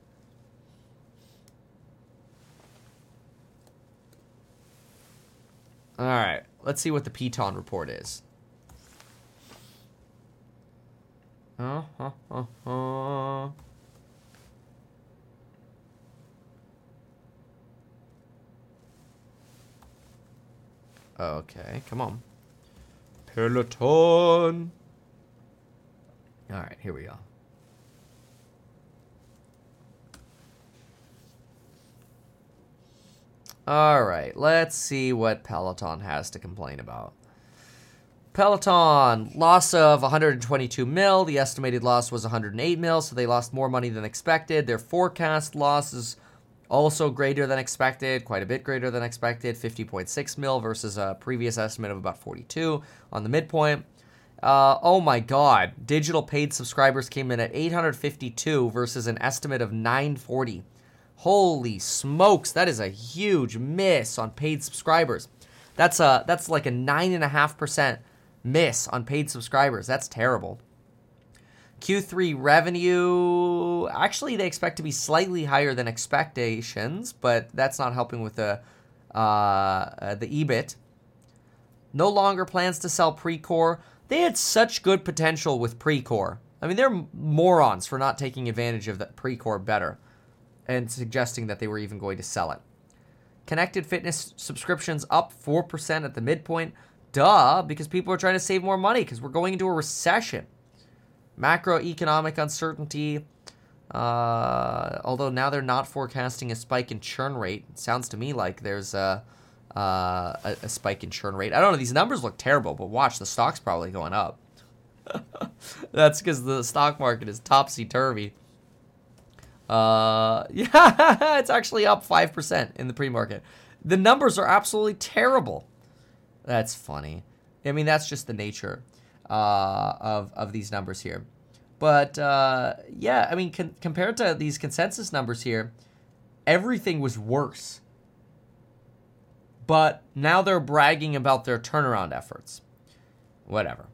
All right, let's see what the Peloton report is. Okay, come on. Peloton. All right, here we go. All right, let's see what Peloton has to complain about. Peloton, loss of 122 mil. The estimated loss was 108 mil, so they lost more money than expected. Their forecast loss is also greater than expected, quite a bit greater than expected, 50.6 mil versus a previous estimate of about 42 on the midpoint. Oh my God, digital paid subscribers came in at 852 versus an estimate of 940. Holy smokes, that is a huge miss on paid subscribers. That's like a 9.5% miss on paid subscribers. That's terrible. Q3 revenue, actually they expect to be slightly higher than expectations, but that's not helping with the EBIT. No longer plans to sell Precore. They had such good potential with Precore. I mean, they're morons for not taking advantage of that Precore better. And suggesting that they were even going to sell it. Connected fitness subscriptions up 4% at the midpoint. Duh, because people are trying to save more money because we're going into a recession. Macroeconomic uncertainty, although now they're not forecasting a spike in churn rate. It sounds to me like there's a spike in churn rate. I don't know. These numbers look terrible, but watch, the stock's probably going up. That's because the stock market is topsy-turvy. Yeah, it's actually up 5% in the pre-market. The numbers are absolutely terrible. That's funny. I mean, that's just the nature of these numbers here. But, yeah, I mean, compared to these consensus numbers here, everything was worse. But now they're bragging about their turnaround efforts. Whatever.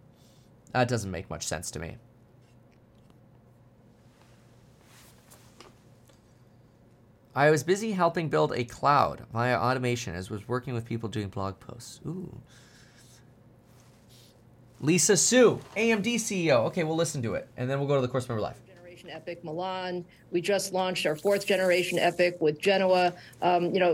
That doesn't make much sense to me. I was busy helping build a cloud via automation as was working with people doing blog posts. Ooh. Lisa Su, AMD CEO. Okay, we'll listen to it, and then we'll go to the course member live. Generation EPYC Milan. We just launched our fourth generation EPYC with Genoa.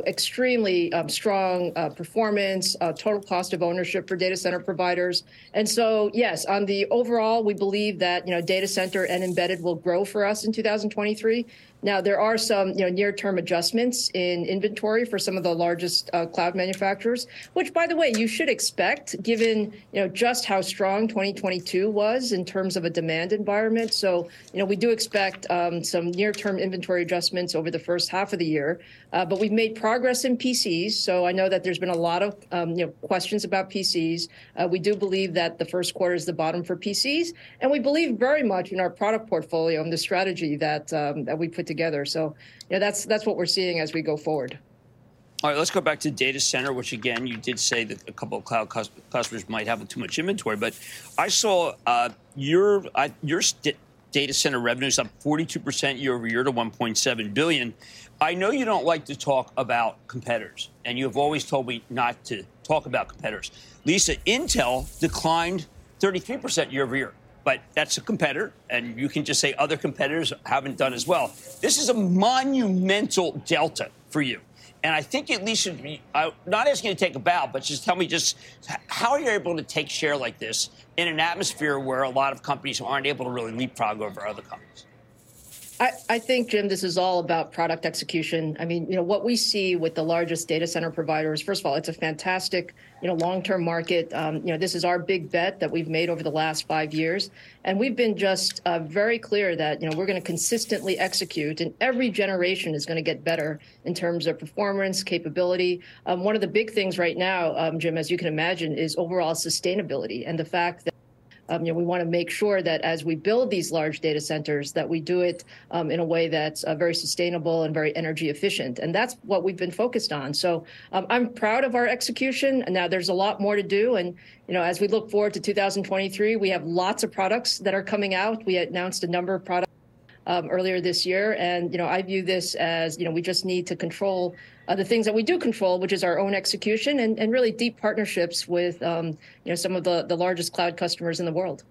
Extremely strong performance, total cost of ownership for data center providers. And so, yes, on the overall, we believe that, data center and embedded will grow for us in 2023. Now, there are some near-term adjustments in inventory for some of the largest cloud manufacturers, which, by the way, you should expect given just how strong 2022 was in terms of a demand environment. So, we do expect some near-term inventory adjustments over the first half of the year, but we've made progress in PCs. So I know that there's been a lot of questions about PCs. We do believe that the first quarter is the bottom for PCs, and we believe very much in our product portfolio and the strategy that that we put together. So, that's what we're seeing as we go forward. All right, let's go back to data center, which, again, you did say that a couple of cloud customers might have too much inventory. But I saw your data center revenues up 42% year over year to $1.7 billion. I know you don't like to talk about competitors, and you have always told me not to talk about competitors. Lisa, Intel declined 33% year over year. But that's a competitor, and you can just say other competitors haven't done as well. This is a monumental delta for you. And I think at least, I'm not asking you to take a bow, but just tell me just how are you able to take share like this in an atmosphere where a lot of companies aren't able to really leapfrog over other companies? I think, Jim, this is all about product execution. I mean, what we see with the largest data center providers, first of all, it's a fantastic, long-term market. This is our big bet that we've made over the last 5 years. And we've been just very clear that, we're going to consistently execute, and every generation is going to get better in terms of performance, capability. One of the big things right now, Jim, as you can imagine, is overall sustainability and the fact that we want to make sure that as we build these large data centers, that we do it in a way that's very sustainable and very energy efficient. And that's what we've been focused on. So I'm proud of our execution. And now there's a lot more to do. And, as we look forward to 2023, we have lots of products that are coming out. We announced a number of products earlier this year. And, I view this as, we just need to control the things that we do control, which is our own execution and really deep partnerships with, some of the largest cloud customers in the world.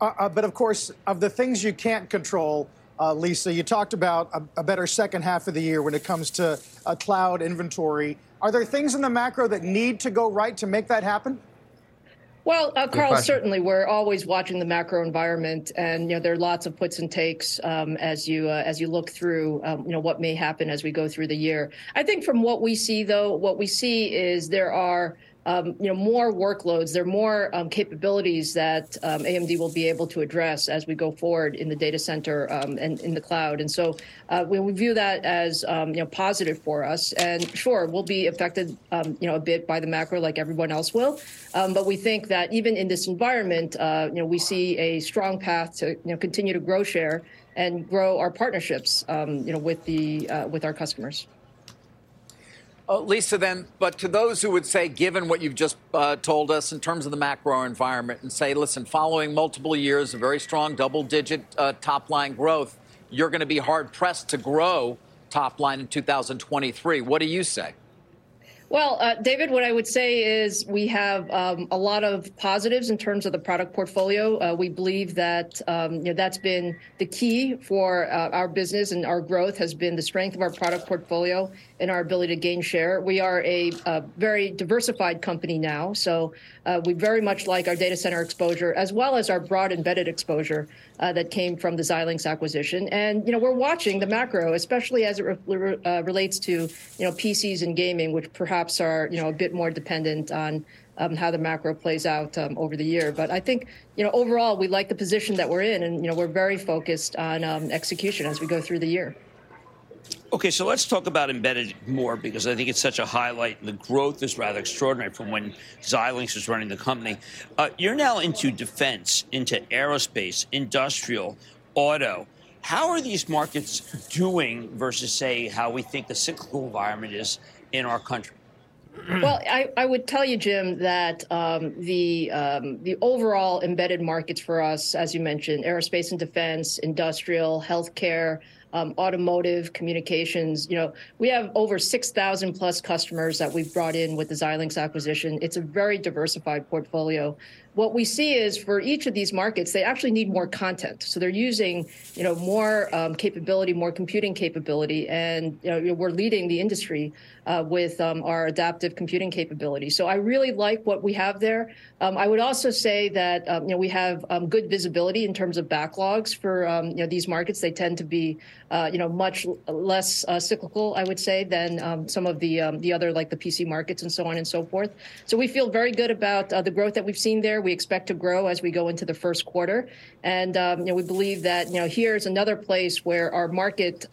But of course, of the things you can't control, Lisa, you talked about a better second half of the year when it comes to cloud inventory. Are there things in the macro that need to go right to make that happen? Well, Carl, certainly we're always watching the macro environment, and there are lots of puts and takes as you look through what may happen as we go through the year. I think from what we see, though, what we see is there are more workloads, there are more capabilities that AMD will be able to address as we go forward in the data center and in the cloud, and so we view that as positive for us. And sure, we'll be affected a bit by the macro, like everyone else will. But we think that even in this environment, we see a strong path to continue to grow share and grow our partnerships, with our customers. Lisa, then, but to those who would say, given what you've just told us in terms of the macro environment, and say, listen, following multiple years of very strong double-digit top-line growth, you're going to be hard-pressed to grow top-line in 2023. What do you say? Well, David, what I would say is we have a lot of positives in terms of the product portfolio. We believe that that's been the key for our business, and our growth has been the strength of our product portfolio and our ability to gain share. We are a very diversified company now, so we very much like our data center exposure as well as our broad embedded exposure that came from the Xilinx acquisition. And, we're watching the macro, especially as it relates to, PCs and gaming, which perhaps are, a bit more dependent on how the macro plays out over the year. But I think, overall, we like the position that we're in, and, we're very focused on execution as we go through the year. Okay, so let's talk about embedded more, because I think it's such a highlight, and the growth is rather extraordinary from when Xilinx was running the company. You're now into defense, into aerospace, industrial, auto. How are these markets doing versus, say, how we think the cyclical environment is in our country? Well, I would tell you, Jim, that the overall embedded markets for us, as you mentioned, aerospace and defense, industrial, healthcare, automotive, communications, we have over 6,000 plus customers that we've brought in with the Xilinx acquisition. It's a very diversified portfolio. What we see is for each of these markets, they actually need more content. So they're using, more capability, more computing capability. And, we're leading the industry with our adaptive computing capability. So I really like what we have there. I would also say that, we have good visibility in terms of backlogs for, these markets. They tend to be, much less cyclical, I would say, than some of the other, like the PC markets and so on and so forth. So we feel very good about the growth that we've seen there. We expect to grow as we go into the first quarter. And, we believe that, here's another place where our market,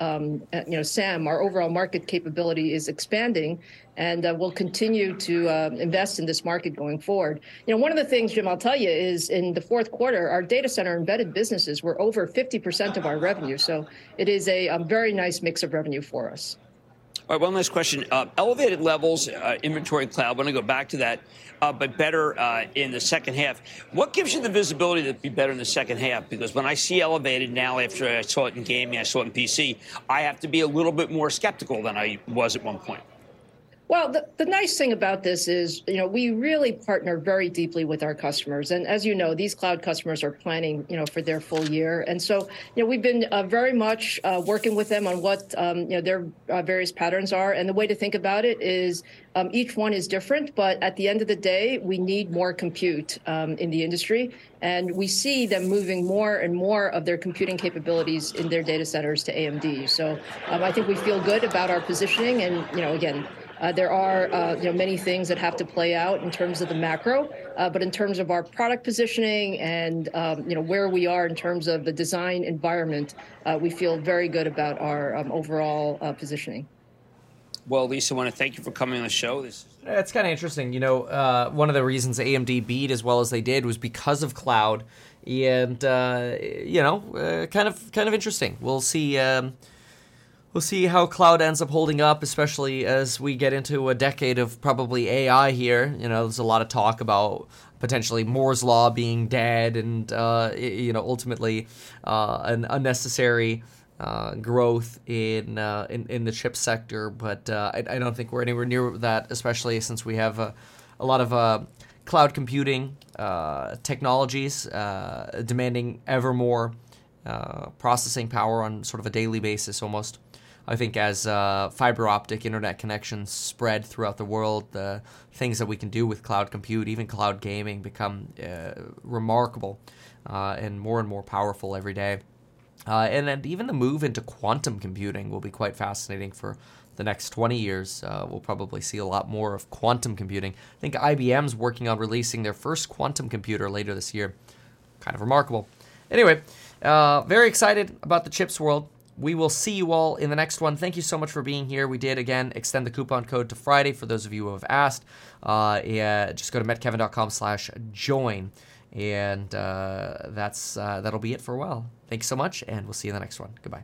SAM, our overall market capability is expanding. And we'll continue to invest in this market going forward. One of the things, Jim, I'll tell you is in the fourth quarter, our data center embedded businesses were over 50% of our revenue. So it is a very nice mix of revenue for us. All right, one last question. Elevated levels, inventory cloud, I want to go back to that, but better in the second half. What gives you the visibility to be better in the second half? Because when I see elevated now, after I saw it in gaming, I saw it in PC, I have to be a little bit more skeptical than I was at one point. Well, the nice thing about this is, we really partner very deeply with our customers. And as you know, these cloud customers are planning, for their full year. And so, we've been very much working with them on what, their various patterns are. And the way to think about it is each one is different. But at the end of the day, we need more compute in the industry. And we see them moving more and more of their computing capabilities in their data centers to AMD. So I think we feel good about our positioning. And, again, there are many things that have to play out in terms of the macro, but in terms of our product positioning and where we are in terms of the design environment, we feel very good about our overall positioning. Well, Lisa, I want to thank you for coming on the show. That's kind of interesting. One of the reasons AMD beat as well as they did was because of cloud, and kind of interesting. We'll see. We'll see how cloud ends up holding up, especially as we get into a decade of probably AI here. There's a lot of talk about potentially Moore's Law being dead and, ultimately an unnecessary growth in the chip sector. But I don't think we're anywhere near that, especially since we have a lot of cloud computing technologies demanding ever more processing power on sort of a daily basis almost. I think as fiber optic internet connections spread throughout the world, the things that we can do with cloud compute, even cloud gaming, become remarkable and more powerful every day. And then even the move into quantum computing will be quite fascinating for the next 20 years. We'll probably see a lot more of quantum computing. I think IBM's working on releasing their first quantum computer later this year. Kind of remarkable. Anyway, very excited about the chips world. We will see you all in the next one. Thank you so much for being here. We did, again, extend the coupon code to Friday for those of you who have asked. Just go to metkevin.com/join, and that'll be it for a while. Thanks so much, and we'll see you in the next one. Goodbye.